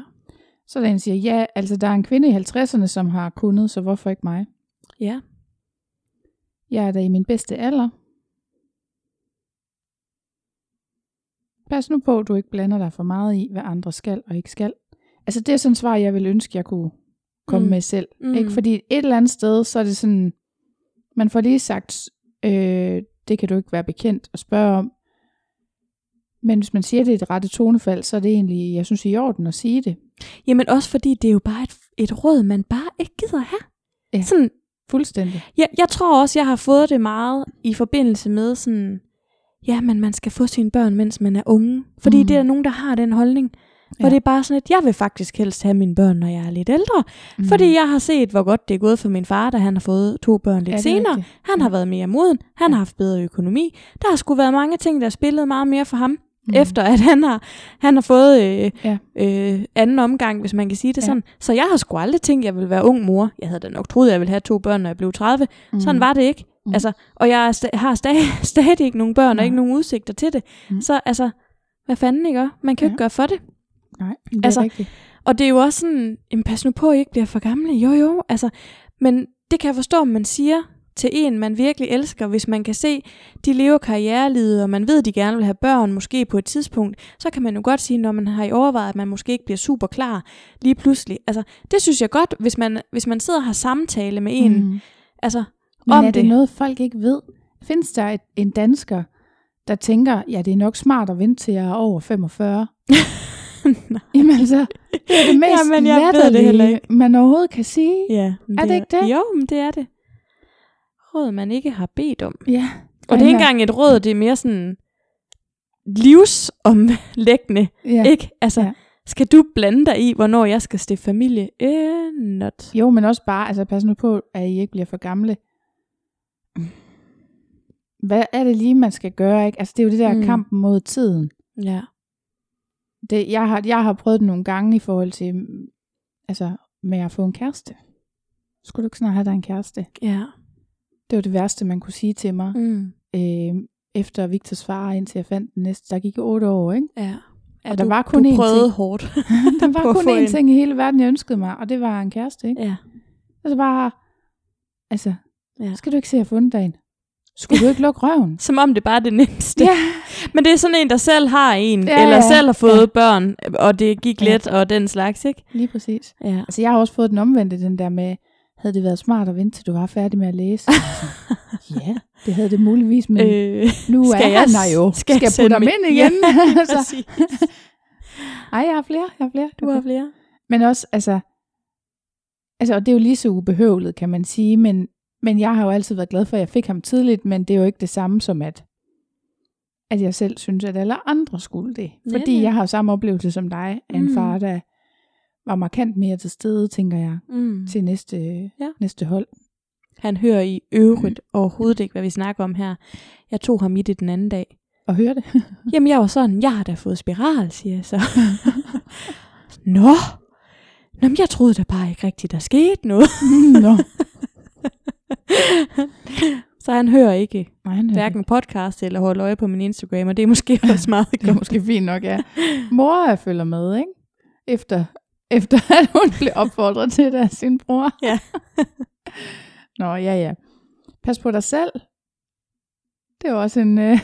Så der er en, der siger, ja, altså, der er en kvinde i halvtredserne, som har kunnet, så hvorfor ikke mig? Ja. Jeg er da i min bedste alder. Pas nu på, at du ikke blander dig for meget i, hvad andre skal og ikke skal. Altså det er sådan et svar, jeg ville ønske, jeg kunne komme mm. med selv. Mm. Ikke? Fordi et eller andet sted, så er det sådan, man får lige sagt, øh, det kan du ikke være bekendt at spørge om. Men hvis man siger det i det rette tonefald, så er det egentlig, jeg synes, i orden at sige det. Jamen også fordi, det er jo bare et, et råd, man bare ikke gider have. Ja, sådan, fuldstændig. Jeg, jeg tror også, jeg har fået det meget i forbindelse med sådan... Ja, men man skal få sine børn, mens man er unge. Fordi mm. det er nogen, der har den holdning. Hvor ja. Det er bare sådan, at jeg vil faktisk helst have mine børn, når jeg er lidt ældre. Mm. Fordi jeg har set, hvor godt det er gået for min far, da han har fået to børn lidt ja, senere. Rigtigt. Han har været mere moden. Han ja. Har haft bedre økonomi. Der har sgu været mange ting, der spillede meget mere for ham. Mm. Efter at han har, han har fået øh, ja. øh, anden omgang, hvis man kan sige det ja. Sådan. Så jeg har sgu aldrig tænkt, at jeg ville være ung mor. Jeg havde da nok troet, at jeg ville have to børn, når jeg blev tredive. Mm. Sådan var det ikke. Mm. Altså, og jeg st- har stadig, stadig ikke nogen børn, mm. og ikke nogen udsigter til det. Mm. Så altså, hvad fanden ikke? Man kan jo ja. Ikke gøre for det. Nej, det er altså, rigtigt. Og det er jo også sådan, jamen, pas nu på, I ikke bliver for gamle. Jo, jo. Altså, men det kan jeg forstå, om man siger til en, man virkelig elsker, hvis man kan se, de lever karrierelivet, og man ved, de gerne vil have børn, måske på et tidspunkt, så kan man jo godt sige, når man har i overvejet, at man måske ikke bliver super klar lige pludselig. Altså, det synes jeg godt, hvis man, hvis man sidder og har samtale med en, mm. altså... Men om er det, det noget, folk ikke ved? Findes der et, en dansker, der tænker, ja, det er nok smart at vente til jeg er over femogfyrre? Jamen altså, det er det mest Jamen, jeg latterlige, ved det ikke. Man overhovedet kan sige. Ja, er det, det ikke det? Jo, men det er det. Råd, man ikke har bedt om. Ja. Og det er ikke engang et råd, det er mere sådan livsomlæggende. Ja. Ikke? Altså... Ja. Skal du blande dig i, hvornår jeg skal stifte familie? Eh, not. Jo, men også bare, altså pas nu på, at I ikke bliver for gamle. Hvad er det lige, man skal gøre, ikke? Altså det er jo det der mm. kampen mod tiden. Ja. Det, jeg, har, jeg har prøvet det nogle gange i forhold til, altså med at få en kæreste. Skulle du ikke snart have dig en kæreste? Ja. Det var det værste, man kunne sige til mig. Mm. Øh, efter Victors far, indtil jeg fandt den næste, der gik otte år, ikke? Ja. Og ja, der du, var kun én prøvede ting. Hårdt. Der var kun én en. ting i hele verden, jeg ønskede mig, og det var en kæreste, ikke? Ja. Og så bare, altså, ja. Skal du ikke se, at jeg fundet dig en? Skulle du ikke lukke røven? Som om det bare er det nemmeste. Ja. Men det er sådan en, der selv har en, ja, eller ja. Selv har fået ja. Børn, og det gik let, ja. Og den slags, ikke? Lige præcis. Ja. Altså, jeg har også fået den omvendte, den der med, havde det været smart at vente, til du var færdig med at læse? Ja, det havde det muligvis, men øh, nu er jeg, jeg nej jo. Skal, skal jeg putte ham ind igen? Ja, altså. Ej, jeg har flere, jeg har flere. Du har flere. Men også, altså, altså, og det er jo lige så ubehøvlet, kan man sige, men, men jeg har jo altid været glad for, at jeg fik ham tidligt, men det er jo ikke det samme som, at, at jeg selv synes, at alle andre skulle det. Fordi yeah, yeah. jeg har jo samme oplevelse som dig, af en mm. far, der var markant mere til stede, tænker jeg, mm. til næste, ja. næste hold. Han hører i øvrigt mm. overhovedet ikke, hvad vi snakker om her. Jeg tog ham i det den anden dag. Og hørte det? Jamen jeg var sådan, jeg har da fået spiral, siger jeg så. Nå, Nå men jeg troede da bare ikke rigtigt, der skete noget. Nå. Så han hører ikke Nej, han hører hverken ikke. podcast eller holder øje på min Instagram, og det er måske også meget godt. Det er måske fint nok, ja. Mor følger med, ikke? Efter, efter at hun blev opfordret til det af sin bror. Ja. Nå, ja, ja. Pas på dig selv. Det er også en, øh,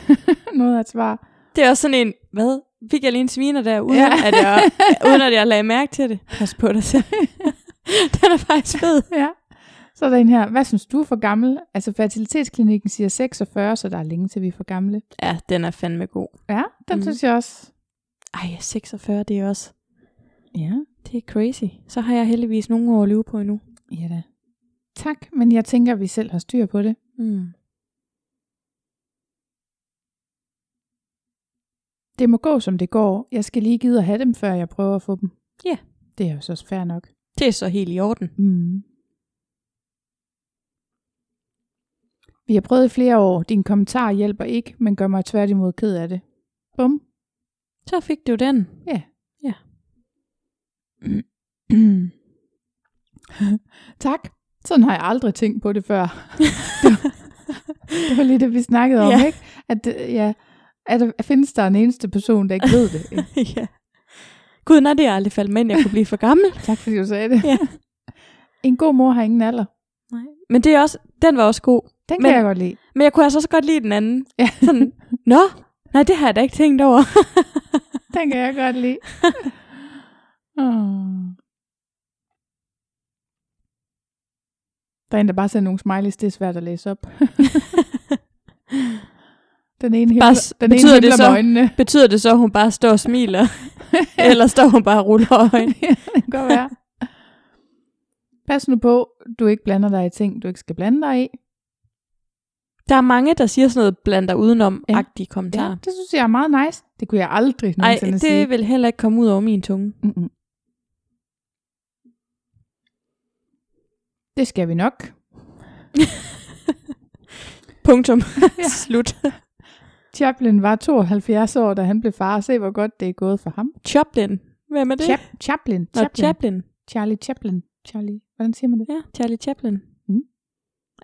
noget af et svar. Det er også sådan en, hvad? Fik jeg lige en sviner der, uden, ja. at, jeg, uden at jeg lagde mærke til det? Pas på dig selv. Den er faktisk fed. Ja. Så er der en her, hvad synes du er for gammel? Altså fertilitetsklinikken siger seksogfyrre, så der er længe til vi er for gamle. Ja, den er fandme god. Ja, den mm. synes jeg også. Ej, seksogfyrre, det er også. Ja. Det er crazy. Så har jeg heldigvis nogle år at leve på endnu. Ja da. Tak, men jeg tænker, at vi selv har styr på det. Mm. Det må gå, som det går. Jeg skal lige gide at have dem, før jeg prøver at få dem. Ja. Yeah. Det er jo så fair nok. Det er så helt i orden. Mm. Vi har prøvet i flere år. Din kommentar hjælper ikke, men gør mig tværtimod ked af det. Bum. Så fik du den. Ja. Ja. Tak. Sådan har jeg aldrig tænkt på det før. det, var, det var lige det, vi snakkede om, ja. ikke? At, ja, at findes der en eneste person, der ikke ved det. ja. Gud, nej, det er aldrig faldet med, jeg kunne blive for gammel. Tak fordi du sagde det. Ja. En god mor har ingen alder. Nej. Men det er også, den var også god. Den kan men, jeg godt lide. Men jeg kunne altså også godt lide den anden. Ja. Sådan, nå, nej, det har jeg da ikke tænkt over. Den kan jeg godt lide. oh. Der er en, der bare sender nogle smileys, det er svært at læse op. Den ene himler med øjnene. Betyder det så, at hun bare står og smiler? Eller står hun bare og ruller øjnene? Ja, det kan godt være. Pas nu på, du ikke blander dig i ting, du ikke skal blande dig i. Der er mange, der siger sådan noget, blander udenom-agtige ja. kommentarer. Ja, det synes jeg er meget nice. Det kunne jeg aldrig nogensinde Ej, det sige. Det vil heller ikke komme ud over min tunge. Mm-mm. Det skal vi nok. Punktum. Slut. Chaplin var tooghalvfjerds år, da han blev far. Se, hvor godt det er gået for ham. Chaplin? Hvem er det? Chap- Chaplin. Nå, Chaplin. Chaplin. Charlie Chaplin. Charlie. Hvordan siger man det? Ja, Charlie Chaplin. Mm.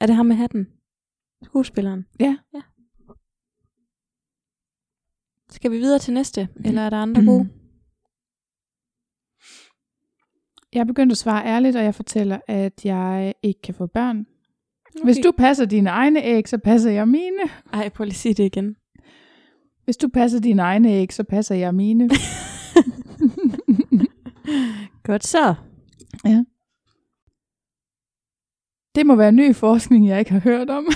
Er det ham med hatten? Skuespilleren? Ja. ja. Skal vi videre til næste? Mm. Eller er der andre gode? Mm. Jeg er begyndt at svare ærligt, og jeg fortæller, at jeg ikke kan få børn. Okay. Hvis du passer dine egne æg, så passer jeg mine. Ej, prøv lige at sige det igen. Hvis du passer dine egne æg, så passer jeg mine. Godt så. Ja. Det må være ny forskning, jeg ikke har hørt om.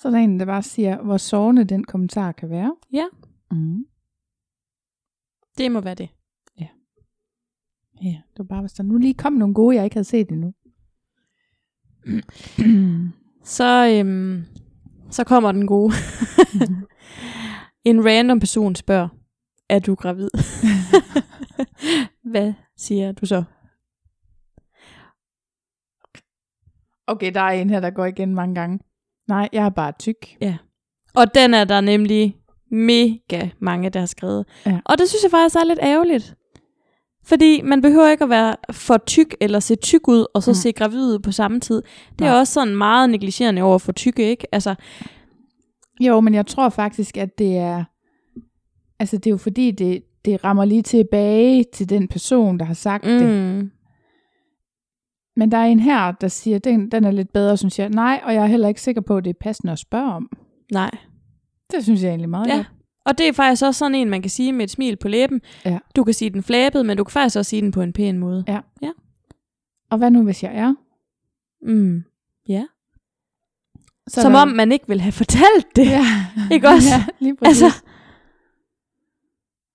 Så er der en, der bare siger, hvor sårende den kommentar kan være. Ja. Mm. Det må være det. Ja. Ja, det var bare, hvis der nu lige kom nogle gode, jeg ikke havde set endnu. Så, øhm, så kommer den gode. En random person spørger, er du gravid? Hvad siger du så? Okay, der er en her, der går igen mange gange. Nej, jeg er bare tyk. Ja. Og den er der nemlig... mega mange, der har skrevet. Ja. Og det synes jeg faktisk er lidt ærgerligt. Fordi man behøver ikke at være for tyk, eller se tyk ud, og så mm. se gravid ud på samme tid. Det er Nej. også sådan meget negligerende over for tykke, ikke? Altså... Jo, men jeg tror faktisk, at det er... Altså, det er jo fordi, det, det rammer lige tilbage til den person, der har sagt mm. det. Men der er en her, der siger, den, den er lidt bedre, synes jeg. Nej, og jeg er heller ikke sikker på, at det er passende at spørge om. Nej. Det synes jeg egentlig meget ja. godt. Og det er faktisk også sådan en, man kan sige med et smil på læben. Ja. Du kan sige den flabet, men du kan faktisk også sige den på en pæn måde. Ja. ja. Og hvad nu, hvis jeg er? Mm. Ja. Så Som der... om man ikke vil have fortalt det. Ja. Ikke også? Ja, lige præcis. Altså...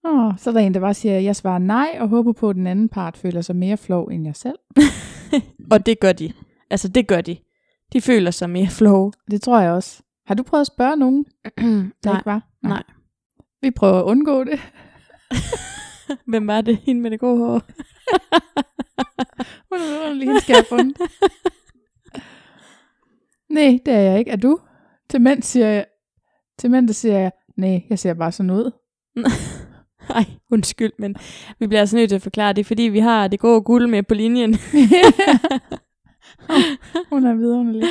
Oh, så er der en, der bare siger, jeg svarer nej, og håber på, at den anden part føler sig mere flov end jeg selv. Og det gør de. Altså, det gør de. de føler sig mere flow. Det tror jeg også. Har du prøvet at spørge nogen? Nej. Ikke var? Nej. Nej. Vi prøver at undgå det. Hvem var det? Hende med det gode hår. Hun er underlig, hende skal jeg have fundet. Nej, det er jeg ikke. Er du? Til mænd siger jeg, til mænd der siger jeg, nej, jeg ser bare sådan ud. Nej, undskyld, men vi bliver altså nødt til at forklare det, fordi vi har det gode guld med på linjen. oh, hun er vidunderlig.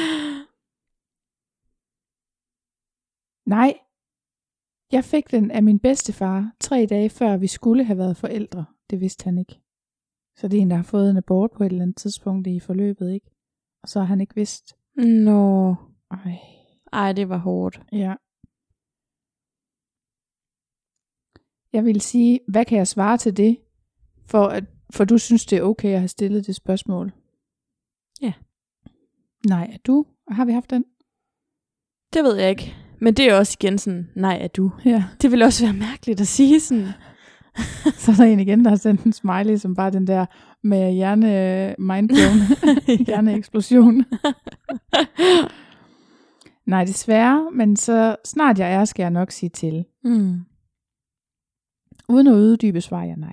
Nej, jeg fik den af min bedstefar tre dage før vi skulle have været forældre. Det vidste han ikke. Så det er en, der har fået en abort på et eller andet tidspunkt i forløbet, ikke? Og så har han ikke vidst. Nå. Ej. Ej, det var hårdt. Ja. Jeg vil sige, hvad kan jeg svare til det, for, at, for du synes, det er okay at have stillet det spørgsmål? Ja. Nej, er du? Har vi haft den? Det ved jeg ikke. Men det er også igen sådan, nej, er du? Ja. Det vil også være mærkeligt at sige sådan. Så er der en igen, der har sendt en smiley, som bare den der med hjerne-mindblown, hjerne-eksplosion. Nej, desværre, men så snart jeg er, skal jeg nok sige til. Mm. Uden at uddybe, svarer jeg nej.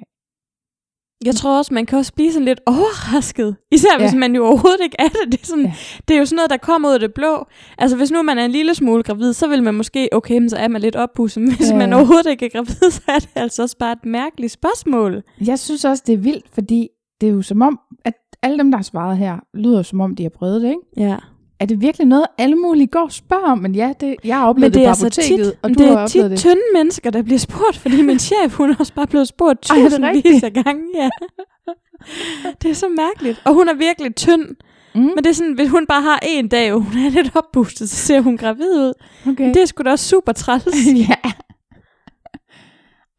Jeg tror også, man kan også blive sådan lidt overrasket. Især hvis ja. Man jo overhovedet ikke er det. Det er, sådan, ja. Det er jo sådan noget, der kommer ud af det blå. Altså hvis nu man er en lille smule gravid, så vil man måske, okay, men så er man lidt oppustet. Men hvis ja. Man overhovedet ikke er gravid, så er det altså også bare et mærkeligt spørgsmål. Jeg synes også, det er vildt, fordi det er jo som om, at alle dem, der har svaret her, lyder som om, de har prøvet det, ikke? Ja. Er det virkelig noget, alle mulige går og spørger om? Men ja, det, jeg har oplevet det, det på apoteket, tit, og du det har oplevet det. Det er tit tynde mennesker, der bliver spurgt, fordi min chef, hun er også bare blevet spurgt tusindvis af gange. Ja. Det er så mærkeligt. Og hun er virkelig tynd. Mm. Men det er sådan, hvis hun bare har en dag, og hun er lidt opboostet, så ser hun gravid ud. Okay. Det er sgu da også super træls. Ja.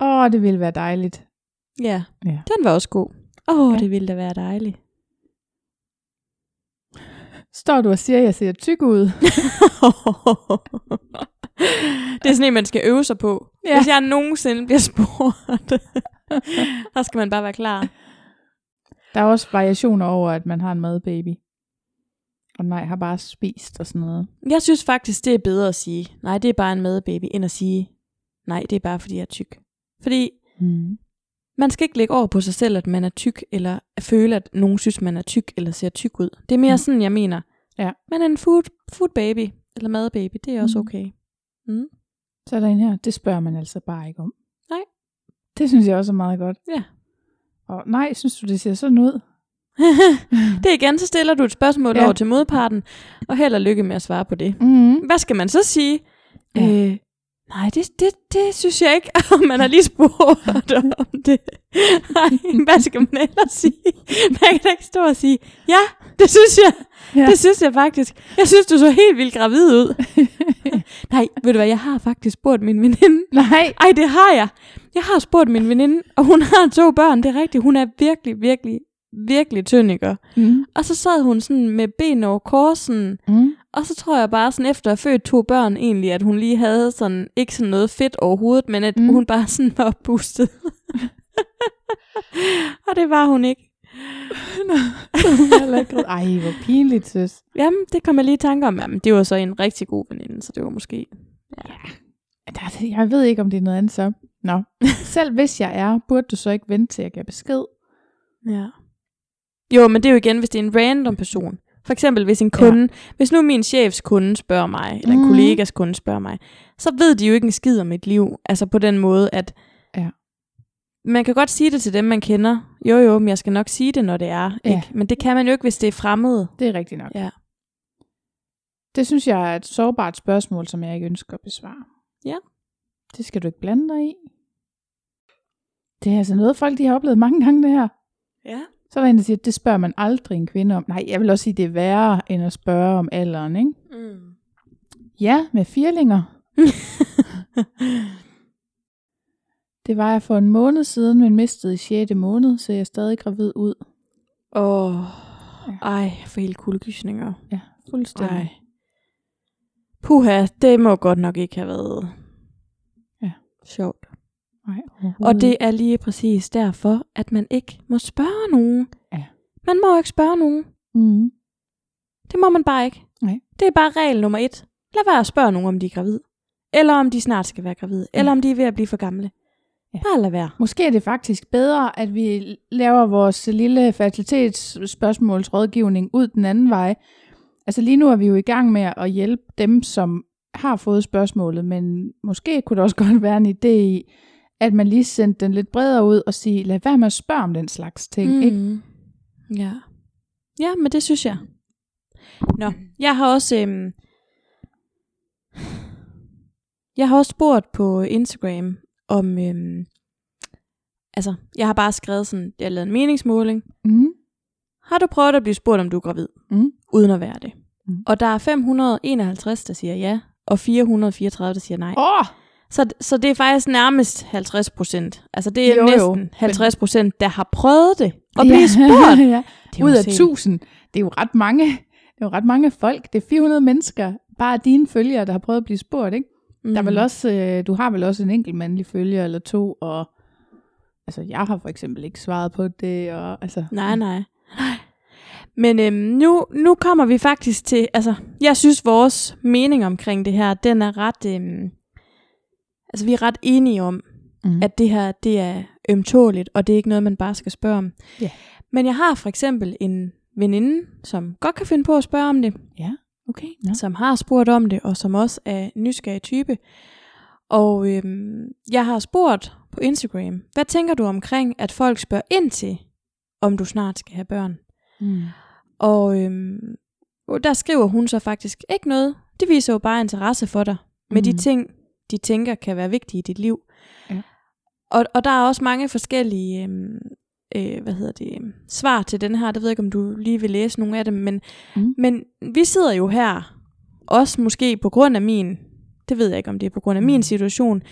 Åh, oh, det ville være dejligt. Ja, ja. Den var også god. Åh, oh, okay. Det ville da være dejligt. Står du og siger, at jeg ser tyk ud? Det er sådan en, man skal øve sig på. Ja. Hvis jeg nogensinde bliver spurgt, der skal man bare være klar. Der er også variationer over, at man har en madbaby. Og nej, har bare spist og sådan noget. Jeg synes faktisk, det er bedre at sige, nej, det er bare en madbaby, end at sige, nej, det er bare, fordi jeg er tyk. Fordi hmm. man skal ikke lægge over på sig selv, at man er tyk, eller føle, at nogen synes, man er tyk, eller ser tyk ud. Det er mere mm. sådan, jeg mener. Ja. Men en food, food baby, eller madbaby, det er også okay. Mm. Så er der en her, det spørger man altså bare ikke om. Nej. Det synes jeg også er meget godt. Ja. Og nej, synes du, det ser sådan ud? Det igen, så stiller du et spørgsmål ja. Over til modparten, og held og lykke med at svare på det. Mm. Hvad skal man så sige? Ja. Øh, Nej, det, det, det synes jeg ikke, om man har lige spurgt om det. Nej, hvad skal man ellers sige? Man kan da ikke stå og sige, ja, det synes jeg. Ja. Det synes jeg faktisk. Jeg synes, du så helt vildt gravid ud. Nej, ved du hvad, jeg har faktisk spurgt min veninde. Nej. Ej, det har jeg. Jeg har spurgt min veninde, og hun har to børn, det er rigtigt. Hun er virkelig, virkelig, virkelig tyndiker. Mm. Og så sad hun sådan med ben over korsen. Mm. Og så tror jeg bare, sådan efter at have født to børn egentlig, at hun lige havde sådan, ikke sådan noget fedt overhovedet, men at mm. hun bare sådan var pustet. Og det var hun ikke. Nå, hun ej, hvor pinligt, søs. Jamen, det kom jeg lige i tanke om. Jamen, det var så en rigtig god veninde, så det var måske... Ja. Jeg ved ikke, om det er noget andet så. Nå. Selv hvis jeg er, burde du så ikke vente til, at jeg gav besked? Ja. Jo, men det er jo igen, hvis det er en random person. For eksempel hvis en kunde, ja. Hvis nu min chefs kunde spørger mig, eller en mm. kollegas kunde spørger mig, så ved de jo ikke en skid om mit liv. Altså på den måde, at ja. Man kan godt sige det til dem, man kender. Jo jo, men jeg skal nok sige det, når det er. Ja. Ikke? Men det kan man jo ikke, hvis det er fremmede. Det er rigtigt nok. Ja. Det synes jeg er et sårbart spørgsmål, som jeg ikke ønsker at besvare. Ja. Det skal du ikke blande dig i. Det er altså noget, folk de har oplevet mange gange det her. Ja. Så var en, der siger, det spørger man aldrig en kvinde om. Nej, jeg vil også sige, det er værre, end at spørge om alderen, ikke? Mm. Ja, med firlinger. Det var jeg for en måned siden, men mistede i sjette måned, så jeg er stadig gravid ud. Åh, oh, ja. Ej, for hele kuldegysninger. Ja, fuldstændig. Ej. Puha, det må godt nok ikke have været ja. Sjovt. Nej, og det er lige præcis derfor, at man ikke må spørge nogen. Ja. Man må ikke spørge nogen. Mm. Det må man bare ikke. Nej. Det er bare regel nummer et. Lad være at spørge nogen, om de er gravid. Eller om de snart skal være gravide. Ja. Eller om de er ved at blive for gamle. Ja. Bare lad være. Måske er det faktisk bedre, at vi laver vores lille fertilitetsspørgsmålsrådgivning ud den anden vej. Altså lige nu er vi jo i gang med at hjælpe dem, som har fået spørgsmålet, men måske kunne det også godt være en idé i, at man lige sendte den lidt bredere ud og sige, lad være med at spørge om den slags ting, mm. ikke? Ja. Ja, men det synes jeg. Nå, jeg har også... Øhm, jeg har også spurgt på Instagram om... Øhm, altså, jeg har bare skrevet sådan, jeg har lavet en meningsmåling. Mm. Har du prøvet at blive spurgt, om du er gravid? Mm. Uden at være det. Mm. Og der er fem hundrede og enoghalvtreds, der siger ja, og fire hundrede og fireogtredive, der siger nej. Åh! Oh! Så, så det er faktisk nærmest halvtreds procent. Altså det er jo, næsten jo. halvtreds procent, der har prøvet det og ja. blive spurgt. ja. Ud af tusind. Det er jo ret mange. Det er jo ret mange folk. Det er fire hundrede mennesker, bare dine følgere, der har prøvet at blive spurgt, ikke? Mm. Der er vel også, øh, du har vel også en enkelt mandlig følger eller to, og altså jeg har for eksempel ikke svaret på det og altså. Nej, nej. nej. Men øhm, nu nu kommer vi faktisk til, altså jeg synes vores mening omkring det her, den er ret øhm, altså vi er ret enige om, mm. at det her, det er ømtåligt, og det er ikke noget, man bare skal spørge om. Yeah. Men jeg har for eksempel en veninde, som godt kan finde på at spørge om det. Ja, yeah. okay. Yeah. Som har spurgt om det, og som også er nysgerrig type. Og øhm, jeg har spurgt på Instagram, hvad tænker du omkring, at folk spørger ind til, om du snart skal have børn? Mm. Og øhm, der skriver hun så faktisk ikke noget. Det viser jo bare interesse for dig med mm. de ting, de tænker kan være vigtige i dit liv. Ja. Og, og der er også mange forskellige øhm, øh, hvad hedder det, svar til den her. Det ved jeg ikke, om du lige vil læse nogle af dem. Men, mm. men vi sidder jo her, også måske på grund af min, det ved jeg ikke, om det er på grund af mm. min situation,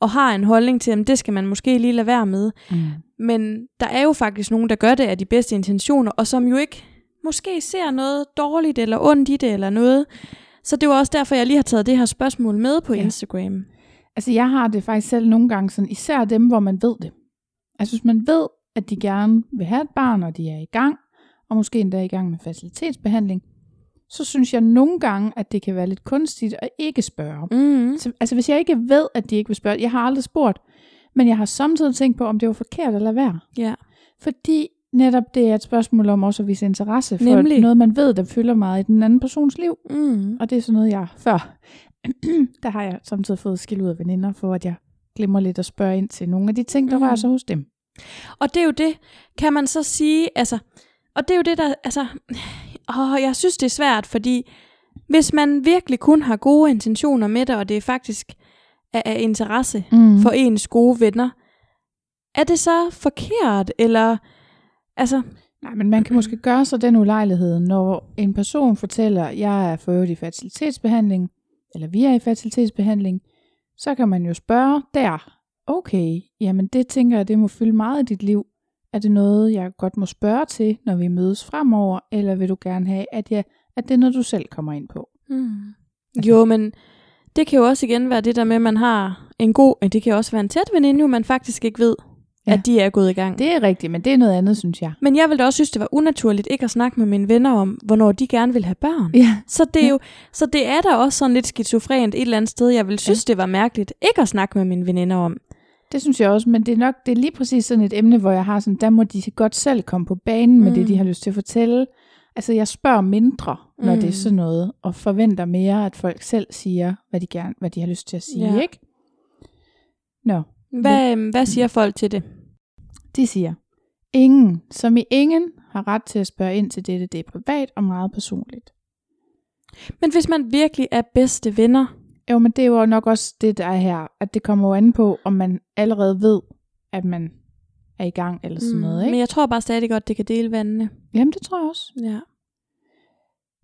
og har en holdning til, at det skal man måske lige lade være med. Mm. Men der er jo faktisk nogen, der gør det af de bedste intentioner, og som jo ikke måske ser noget dårligt eller ondt i det eller noget. Så det var også derfor, jeg lige har taget det her spørgsmål med på Instagram. Ja. Altså jeg har det faktisk selv nogle gange sådan, især dem, hvor man ved det. Altså hvis man ved, at de gerne vil have et barn, og de er i gang, og måske endda er i gang med fertilitetsbehandling, så synes jeg nogle gange, at det kan være lidt kunstigt at ikke spørge. Mm. Så, altså hvis jeg ikke ved, at de ikke vil spørge, jeg har aldrig spurgt, men jeg har samtidig tænkt på, om det var forkert at lade være. Ja. Fordi netop det er et spørgsmål om også at vise interesse for Nemlig. noget, man ved, der fylder meget i den anden persons liv. Mm. Og det er sådan noget, jeg før, der har jeg samtidig fået skil ud af veninder, for at jeg glemmer lidt at spørge ind til nogle af de ting, der mm. rører sig hos dem. Og det er jo det, kan man så sige, altså, og det er jo det, der, altså, åh, jeg synes det er svært, fordi hvis man virkelig kun har gode intentioner med det, og det er faktisk af, af interesse mm. for ens gode venner, er det så forkert, eller... Altså, nej, men man kan måske gøre sig den ulejlighed, når en person fortæller, at jeg er for øvrigt i fertilitetsbehandling, eller vi er i fertilitetsbehandling, så kan man jo spørge der, okay, jamen det tænker jeg, det må fylde meget i dit liv. Er det noget, jeg godt må spørge til, når vi mødes fremover, eller vil du gerne have, at, jeg, at det er noget, du selv kommer ind på? Mm. Altså. Jo, men det kan jo også igen være det der med, at man har en god, det kan jo også være en tæt veninde, jo man faktisk ikke ved, ja. At de er gået i gang. Det er rigtigt, men det er noget andet, synes jeg. Men jeg ville da også synes, det var unaturligt ikke at snakke med mine venner om, hvornår de gerne ville have børn. Ja. Så, det er ja. jo, så det er da også sådan lidt skizofrent et eller andet sted. Jeg ville synes, ja. det var mærkeligt ikke at snakke med mine veninder om. Det synes jeg også, men det er nok det er lige præcis sådan et emne, hvor jeg har sådan, der må de godt selv komme på banen med mm. det, de har lyst til at fortælle. Altså jeg spørger mindre, når mm. det er sådan noget, og forventer mere, at folk selv siger, hvad de, gerne, hvad de har lyst til at sige, ja. ikke? Nå. Hvad, hvad siger folk til det? De siger, ingen, som i ingen, har ret til at spørge ind til dette. Det er privat og meget personligt. Men hvis man virkelig er bedste venner? Jo, men det er jo nok også det, der er her, at det kommer jo an på, om man allerede ved, at man er i gang eller sådan mm, noget, ikke? Men jeg tror bare stadig godt, det kan dele vandene. Jamen, det tror jeg også. Ja.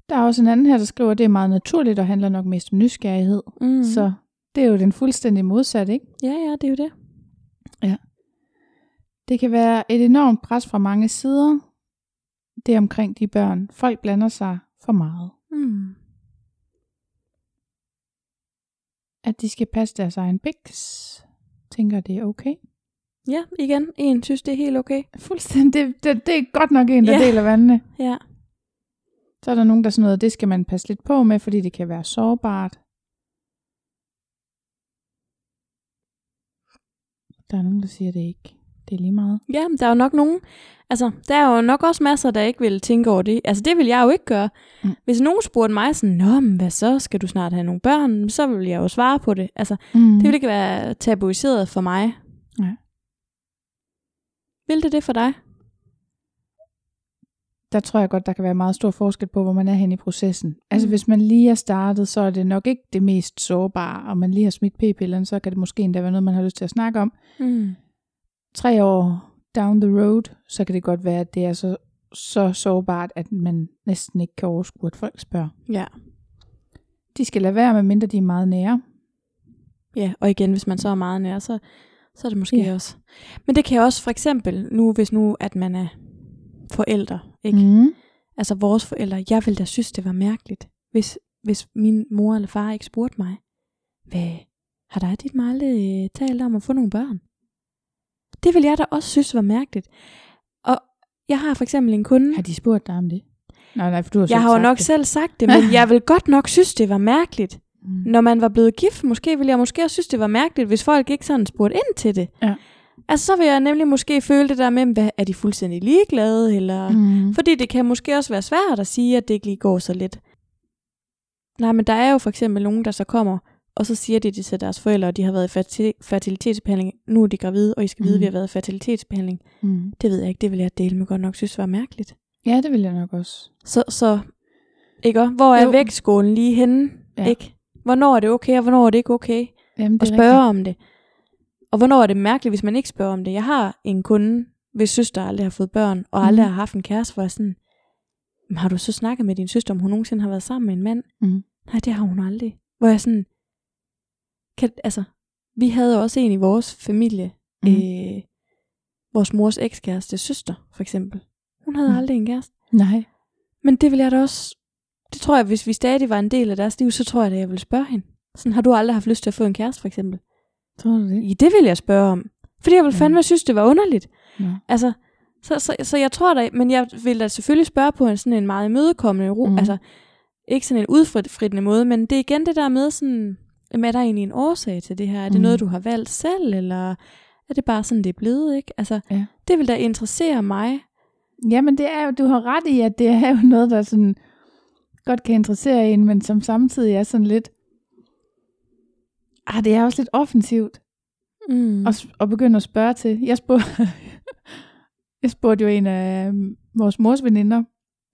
Der er også en anden her, der skriver, at det er meget naturligt og handler nok mest om nysgerrighed. Mm. Så det er jo den fuldstændig modsatte, ikke? Ja, ja, det er jo det. Ja. Det kan være et enormt pres fra mange sider. Det omkring de børn. Folk blander sig for meget. Mm. At de skal passe deres egen biks. Tænker, det er okay. Ja, igen. En synes, det er helt okay. Fuldstændig. Det, det er godt nok en, der ja. deler vandene. Ja. Så er der nogen, der sådan noget, det skal man passe lidt på med, fordi det kan være sårbart. Der er nogen, der siger det ikke. Det er lige meget. Ja, men der er jo nok nogen. Altså, der er jo nok også masser, der ikke vil tænke over det. Altså, det vil jeg jo ikke gøre. Mm. Hvis nogen spurgte mig sådan, nå, men hvad så? Skal du snart have nogle børn? Så vil jeg jo svare på det. Altså, mm. det ville ikke være tabuiseret for mig. Ja. Vil det det for dig? Der tror jeg godt, der kan være meget stor forskel på, hvor man er hen i processen. Altså, mm. hvis man lige er startet, så er det nok ikke det mest sårbare, og man lige har smidt p-pillerne, så kan det måske endda være noget, man har lyst til at snakke om. Mm. Tre år down the road, så kan det godt være, at det er så, så sårbart, at man næsten ikke kan overskue, at folk spørger. Ja. De skal lade være, medmindre de er meget nære. Ja, og igen, hvis man så er meget nære, så, så er det måske ja. også. Men det kan også for eksempel, nu hvis nu, at man er forældre, ikke? Mm. Altså vores forældre, jeg ville da synes, det var mærkeligt, hvis, hvis min mor eller far ikke spurgte mig, hvad har dig dit mig aldrig talt om at få nogle børn? Det ville jeg da også synes var mærkeligt. Og jeg har for eksempel en kunde. Har de spurgt dig om det? Nej, nej, for du har jeg har jo nok det. selv sagt det, men jeg vil godt nok synes, det var mærkeligt. Mm. Når man var blevet gift, måske ville jeg måske også synes, det var mærkeligt, hvis folk ikke sådan spurgte ind til det. Ja. Altså, så vil jeg nemlig måske føle det der med, hvad, er de fuldstændig ligeglade? Eller, mm. fordi det kan måske også være svært at sige, at det ikke lige går så lidt. Nej, men der er jo for eksempel nogen, der så kommer, og så siger de det til deres forældre, og de har været i fertilitetsbehandling. Nu er de gravide, og I skal vide, mm. vi har været i fertilitetsbehandling. Mm. Det ved jeg ikke, det vil jeg dele med godt nok synes var mærkeligt. Ja, det vil jeg nok også. Så, så ikke? Hvor er jo. vægtskålen lige henne? Ja. Ikke? Hvornår er det okay, og hvornår er det ikke okay? Jamen, det at spørge rigtigt. om det. Og hvornår er det mærkeligt, hvis man ikke spørger om det? Jeg har en kunde, hvis søster aldrig har fået børn, og aldrig mm. har haft en kæreste, hvor jeg sådan, har du så snakket med din søster, om hun nogensinde har været sammen med en mand? Mm. Nej, det har hun aldrig. Hvor jeg sådan, kan, altså, vi havde også en i vores familie, mm. øh, vores mors ekskæreste søster, for eksempel. Hun havde mm. aldrig en kæreste. Nej. Men det ville jeg da også, det tror jeg, hvis vi stadig var en del af deres liv, så tror jeg da, jeg ville spørge hende. Sådan, har du aldrig haft lyst til at få en kæreste, for eksempel? Tror du det? Ja, det vil jeg spørge om. Fordi jeg ville ja. fandme synes, det var underligt. Ja. Altså, så, så, så jeg tror da, men jeg ville da selvfølgelig spørge på en sådan en meget imødekommende, ro, mm. altså ikke sådan en udfrittende måde, men det er igen det der med sådan, jamen, er der egentlig en årsag til det her? Er det mm. noget, du har valgt selv, eller er det bare sådan, det er blevet, ikke? Altså, ja. det vil da interessere mig. Jamen, det er jo, du har ret i, at det er jo noget, der sådan godt kan interessere en, men som samtidig er sådan lidt, ah, det er også lidt offensivt mm. at, at begynde at spørge til. Jeg spurgte, jeg spurgte jo en af vores mors veninder,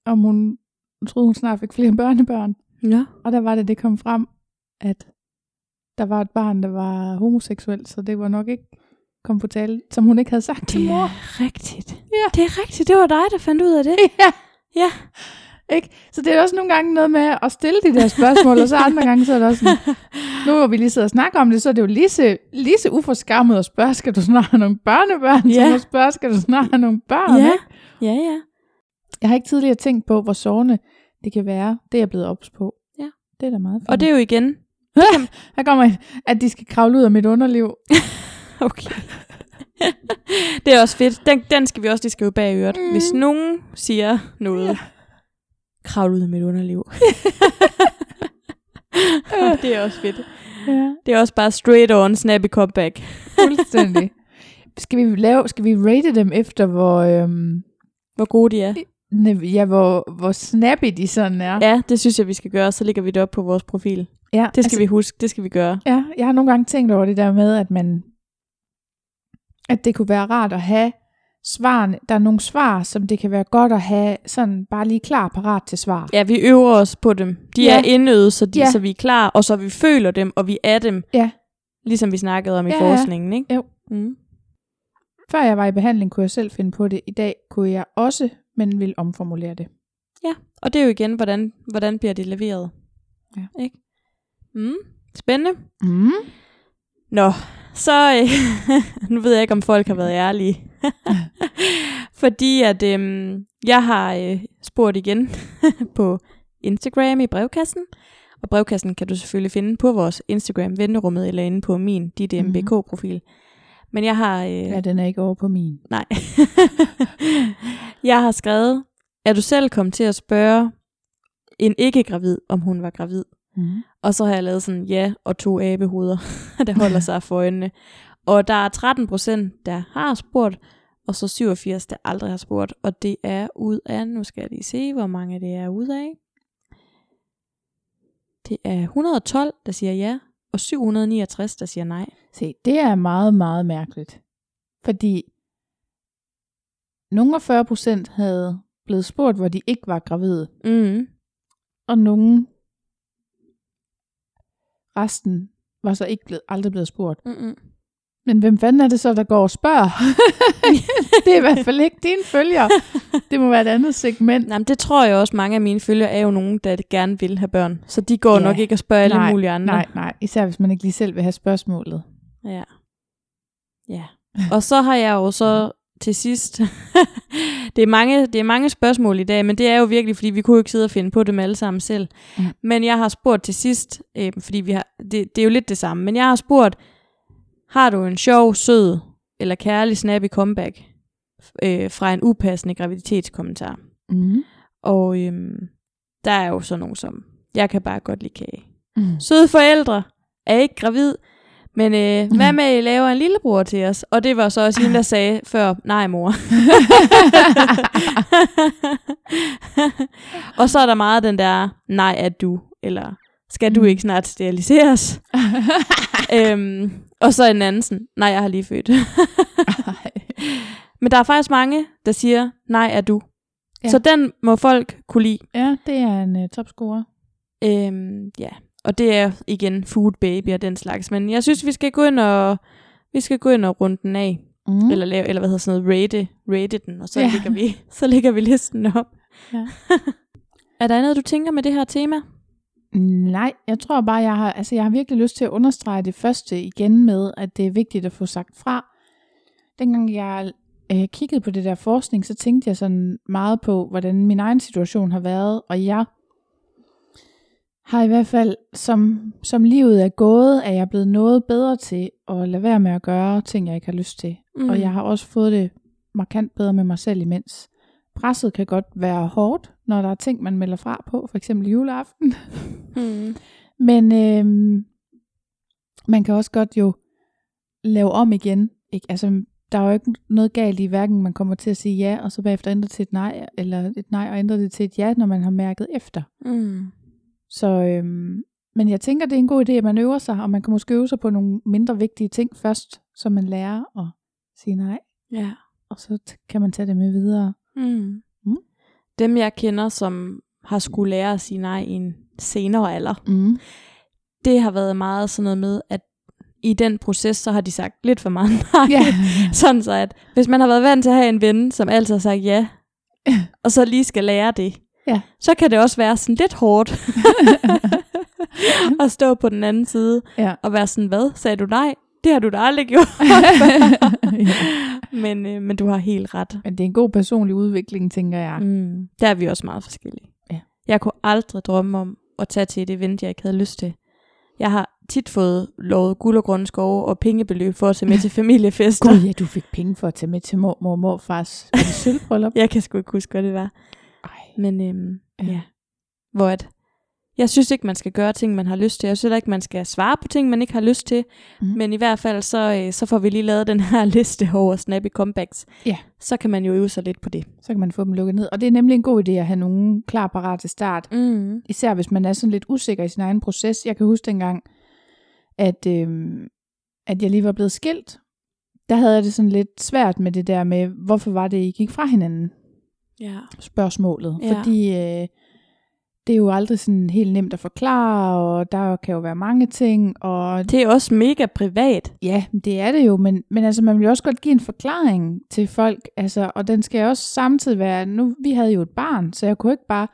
om hun troede, hun snart fik flere børnebørn. Ja. Og der var det, det kom frem, at der var et barn, der var homoseksuel, så det var nok ikke kom på tale, som hun ikke havde sagt det til mor. Det er rigtigt. Ja. Det er rigtigt, det var dig, der fandt ud af det. Ja. Ja. Ikke? Så det er også nogle gange noget med at stille de der spørgsmål, og så andre gange så er det også sådan, nu hvor vi lige sidder og snakker om det, så er det jo lige så, lige så uforskammet at spørge, skal du snart have nogle børnebørn, ja. som at spørge, skal du snart have nogle børn? Ja. Ja, ja. Jeg har ikke tidligere tænkt på, hvor sårende det kan være. Det er jeg blevet ops på. Ja. Det er da meget fint. Og det er jo igen. Her kommer at de skal kravle ud af mit underliv. Okay. Det er også fedt. Den, den skal vi også lige skrive bag øret. Mm. Hvis nogen siger noget. Ja. Kravle ud af mit underliv. Det er også fedt. Ja. Det er også bare straight on, snappy comeback. Fuldstændig. Skal vi, lave, skal vi rate dem efter, hvor, øhm, hvor gode de er? Ja, hvor, hvor snappy de sådan er. Ja, det synes jeg, vi skal gøre. Så lægger vi det op på vores profil. Ja, det skal altså, vi huske, det skal vi gøre. Ja, jeg har nogle gange tænkt over det der med, at man, at det kunne være rart at have svarene. Der er nogle svar, som det kan være godt at have sådan bare lige klar parat til svar. Ja, vi øver os på dem. De ja. er indøvet, så, de, ja. så vi er klar, og så vi føler dem, og vi er dem. Ja. Ligesom vi snakkede om ja, i forskningen, ikke? Jo. Mm. Før jeg var i behandling, kunne jeg selv finde på det. I dag kunne jeg også, men ville omformulere det. Ja, og det er jo igen, hvordan, hvordan bliver det leveret? Ja. Ikke? Mm, spændende. Mm. Nå, så øh, nu ved jeg ikke, om folk har været ærlige. Fordi at øh, jeg har øh, spurgt igen på Instagram i brevkassen. Og brevkassen kan du selvfølgelig finde på vores Instagram vennerummet eller inde på min dit M B K-profil. Men jeg har... Øh, ja, den er ikke over på min. Nej. Jeg har skrevet, er du selv kommet til at spørge, en ikke-gravid, om hun var gravid. Mm. Og så har jeg lavet sådan ja og to abehoveder, der holder sig for øjnene. Og der er tretten procent, der har spurgt, og så syvogfirs procent, der aldrig har spurgt. Og det er ud af, nu skal jeg lige se, hvor mange det er ud af. Det er et hundrede og tolv, der siger ja, og syv hundrede og niogtres, der siger nej. Se, det er meget, meget mærkeligt. Fordi nogle af fyrre procent havde blevet spurgt, hvor de ikke var gravide. Mm. Og nogle resten var så ikke blevet, aldrig blevet spurgt. Mm-mm. Men hvem fanden er det så, der går og spørger? Det er i hvert fald ikke dine følger. Det må være et andet segment. Jamen, det tror jeg også, mange af mine følger er jo nogen, der gerne vil have børn. Så de går ja. nok ikke og spørger alle nej, mulige andre. Nej, nej. Især hvis man ikke lige selv vil have spørgsmålet. Ja. Ja. Og så har jeg jo så til sidst... det, er mange, det er mange spørgsmål i dag, men det er jo virkelig, fordi vi kunne jo ikke sidde og finde på dem alle sammen selv. Mm. Men jeg har spurgt til sidst, øh, fordi vi har, det, det er jo lidt det samme, men jeg har spurgt, har du en sjov, sød eller kærlig snappy comeback øh, fra en upassende graviditetskommentar? Mm. Og øh, der er jo sådan nogen som, jeg kan bare godt lide kage. Mm. Søde forældre er ikke gravid, men øh, hvad med, I laver en lillebror til os? Og det var så også hende, der sagde før, nej mor. Og så er der meget den der, nej er du, eller skal du ikke snart steriliseres? øhm, og så en anden sådan, nej jeg har lige født. Men der er faktisk mange, der siger, nej er du. Ja. Så den må folk kunne lide. Ja, det er en uh, topscorer. Øhm, ja. Og det er igen food baby og den slags. Men jeg synes, vi skal gå ind og, vi skal gå ind og runde den af. Mm. Eller, lave, eller hvad hedder sådan noget, rate, rate den, og så, ja. lægger vi, så lægger vi listen op. Ja. Er der noget, du tænker med det her tema? Nej, jeg tror bare, jeg har, altså jeg har virkelig lyst til at understrege det første igen med, at det er vigtigt at få sagt fra. Dengang jeg øh, kiggede på det der forskning, så tænkte jeg sådan meget på, hvordan min egen situation har været, og jeg... har i hvert fald, som, som livet er gået, er jeg blevet noget bedre til at lade være med at gøre ting, jeg ikke har lyst til. Mm. Og jeg har også fået det markant bedre med mig selv imens. Presset kan godt være hårdt, når der er ting, man melder fra på, for eksempel juleaften. Mm. Men øhm, man kan også godt jo lave om igen. Ikke? Altså, der er jo ikke noget galt i hverken, man kommer til at sige ja, og så bagefter ændre til et nej, eller et nej og ændre det til et ja, når man har mærket efter. Mm. Så, øhm, men jeg tænker, det er en god idé, at man øver sig, og man kan måske øve sig på nogle mindre vigtige ting først, så man lærer at sige nej. Ja. Og så t- kan man tage det med videre. Mm. Mm. Dem, jeg kender, som har skulle lære at sige nej i en senere alder, mm. det har været meget sådan noget med, at i den proces, så har de sagt lidt for meget nej. Yeah. Sådan så, at hvis man har været vant til at have en ven, som altid har sagt ja, og så lige skal lære det, ja. Så kan det også være sådan lidt hårdt at stå på den anden side, ja. Og være sådan, hvad? Sagde du nej? Det har du da aldrig gjort. Ja. men, øh, men du har helt ret. Men det er en god personlig udvikling, tænker jeg. Mm. Der er vi også meget forskellige. Ja. Jeg kunne aldrig drømme om at tage til et event, jeg ikke havde lyst til. Jeg har tit fået lovet guld og grønne skove og pengebeløb for at tage med til familiefester. Gud ja, du fik penge for at tage med til mormor og morfars sølvbryllup. Jeg kan sgu ikke huske, hvad det var. Men øhm, ja. ja, hvor at, jeg synes ikke, man skal gøre ting, man har lyst til. Jeg synes ikke, man skal svare på ting, man ikke har lyst til. Mm. Men i hvert fald, så, øh, så får vi lige lavet den her liste over snappy comebacks. Ja. Så kan man jo øve sig lidt på det. Så kan man få dem lukket ned. Og det er nemlig en god idé at have nogen klar parat til start. Mm. Især hvis man er sådan lidt usikker i sin egen proces. Jeg kan huske dengang, at, øh, at jeg lige var blevet skilt. Der havde jeg det sådan lidt svært med det der med, hvorfor var det, I gik fra hinanden? Ja. Spørgsmålet, ja. Fordi øh, det er jo aldrig sådan helt nemt at forklare, og der kan jo være mange ting, og det er også mega privat. Ja, det er det jo, men, men altså man vil jo også godt give en forklaring til folk, altså, og den skal også samtidig være, nu vi havde jo et barn, så jeg kunne ikke bare,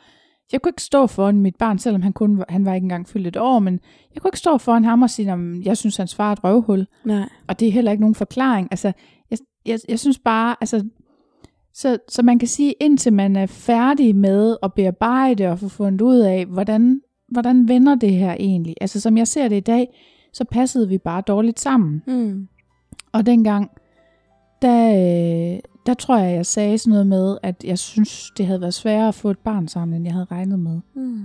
jeg kunne ikke stå foran mit barn, selvom han kun, han var ikke engang fyldt et år, men jeg kunne ikke stå foran ham og sige, om jeg synes hans far er et røvhul. Nej. Og det er heller ikke nogen forklaring, altså jeg, jeg, jeg synes bare, altså Så, så man kan sige, indtil man er færdig med at bearbejde og få fundet ud af, hvordan, hvordan vender det her egentlig? Altså som jeg ser det i dag, så passede vi bare dårligt sammen. Mm. Og dengang, der, der tror jeg, jeg sagde sådan noget med, at jeg synes, det havde været sværere at få et barn sammen, end jeg havde regnet med. Mm.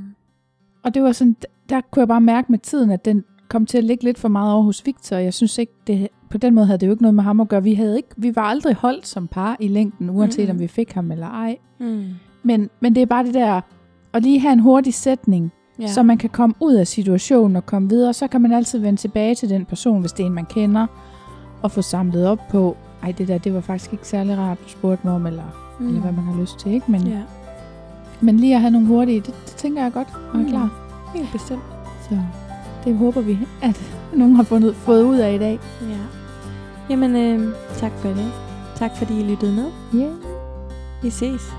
Og det var sådan, der kunne jeg bare mærke med tiden, at den kom til at ligge lidt for meget over hos Victor. Jeg synes ikke, det, på den måde havde det jo ikke noget med ham at gøre. Vi, havde ikke, vi var aldrig holdt som par i længden, uanset mm. om vi fik ham eller ej. Mm. Men, men det er bare det der, at lige have en hurtig sætning, ja. Så man kan komme ud af situationen og komme videre. Så kan man altid vende tilbage til den person, hvis det er en, man kender, og få samlet op på, ej, det der, det var faktisk ikke særlig rart, du spurgte mig om, eller, mm. eller hvad man har lyst til, ikke? Men, ja. men lige at have nogle hurtige, det, det tænker jeg godt, og er mm. klar. Helt bestemt. Så det håber vi, at nogen har fundet, fået ud af i dag. Ja. Jamen, øh, tak for det. Tak fordi I lyttede med. Ja. Yeah. Vi ses.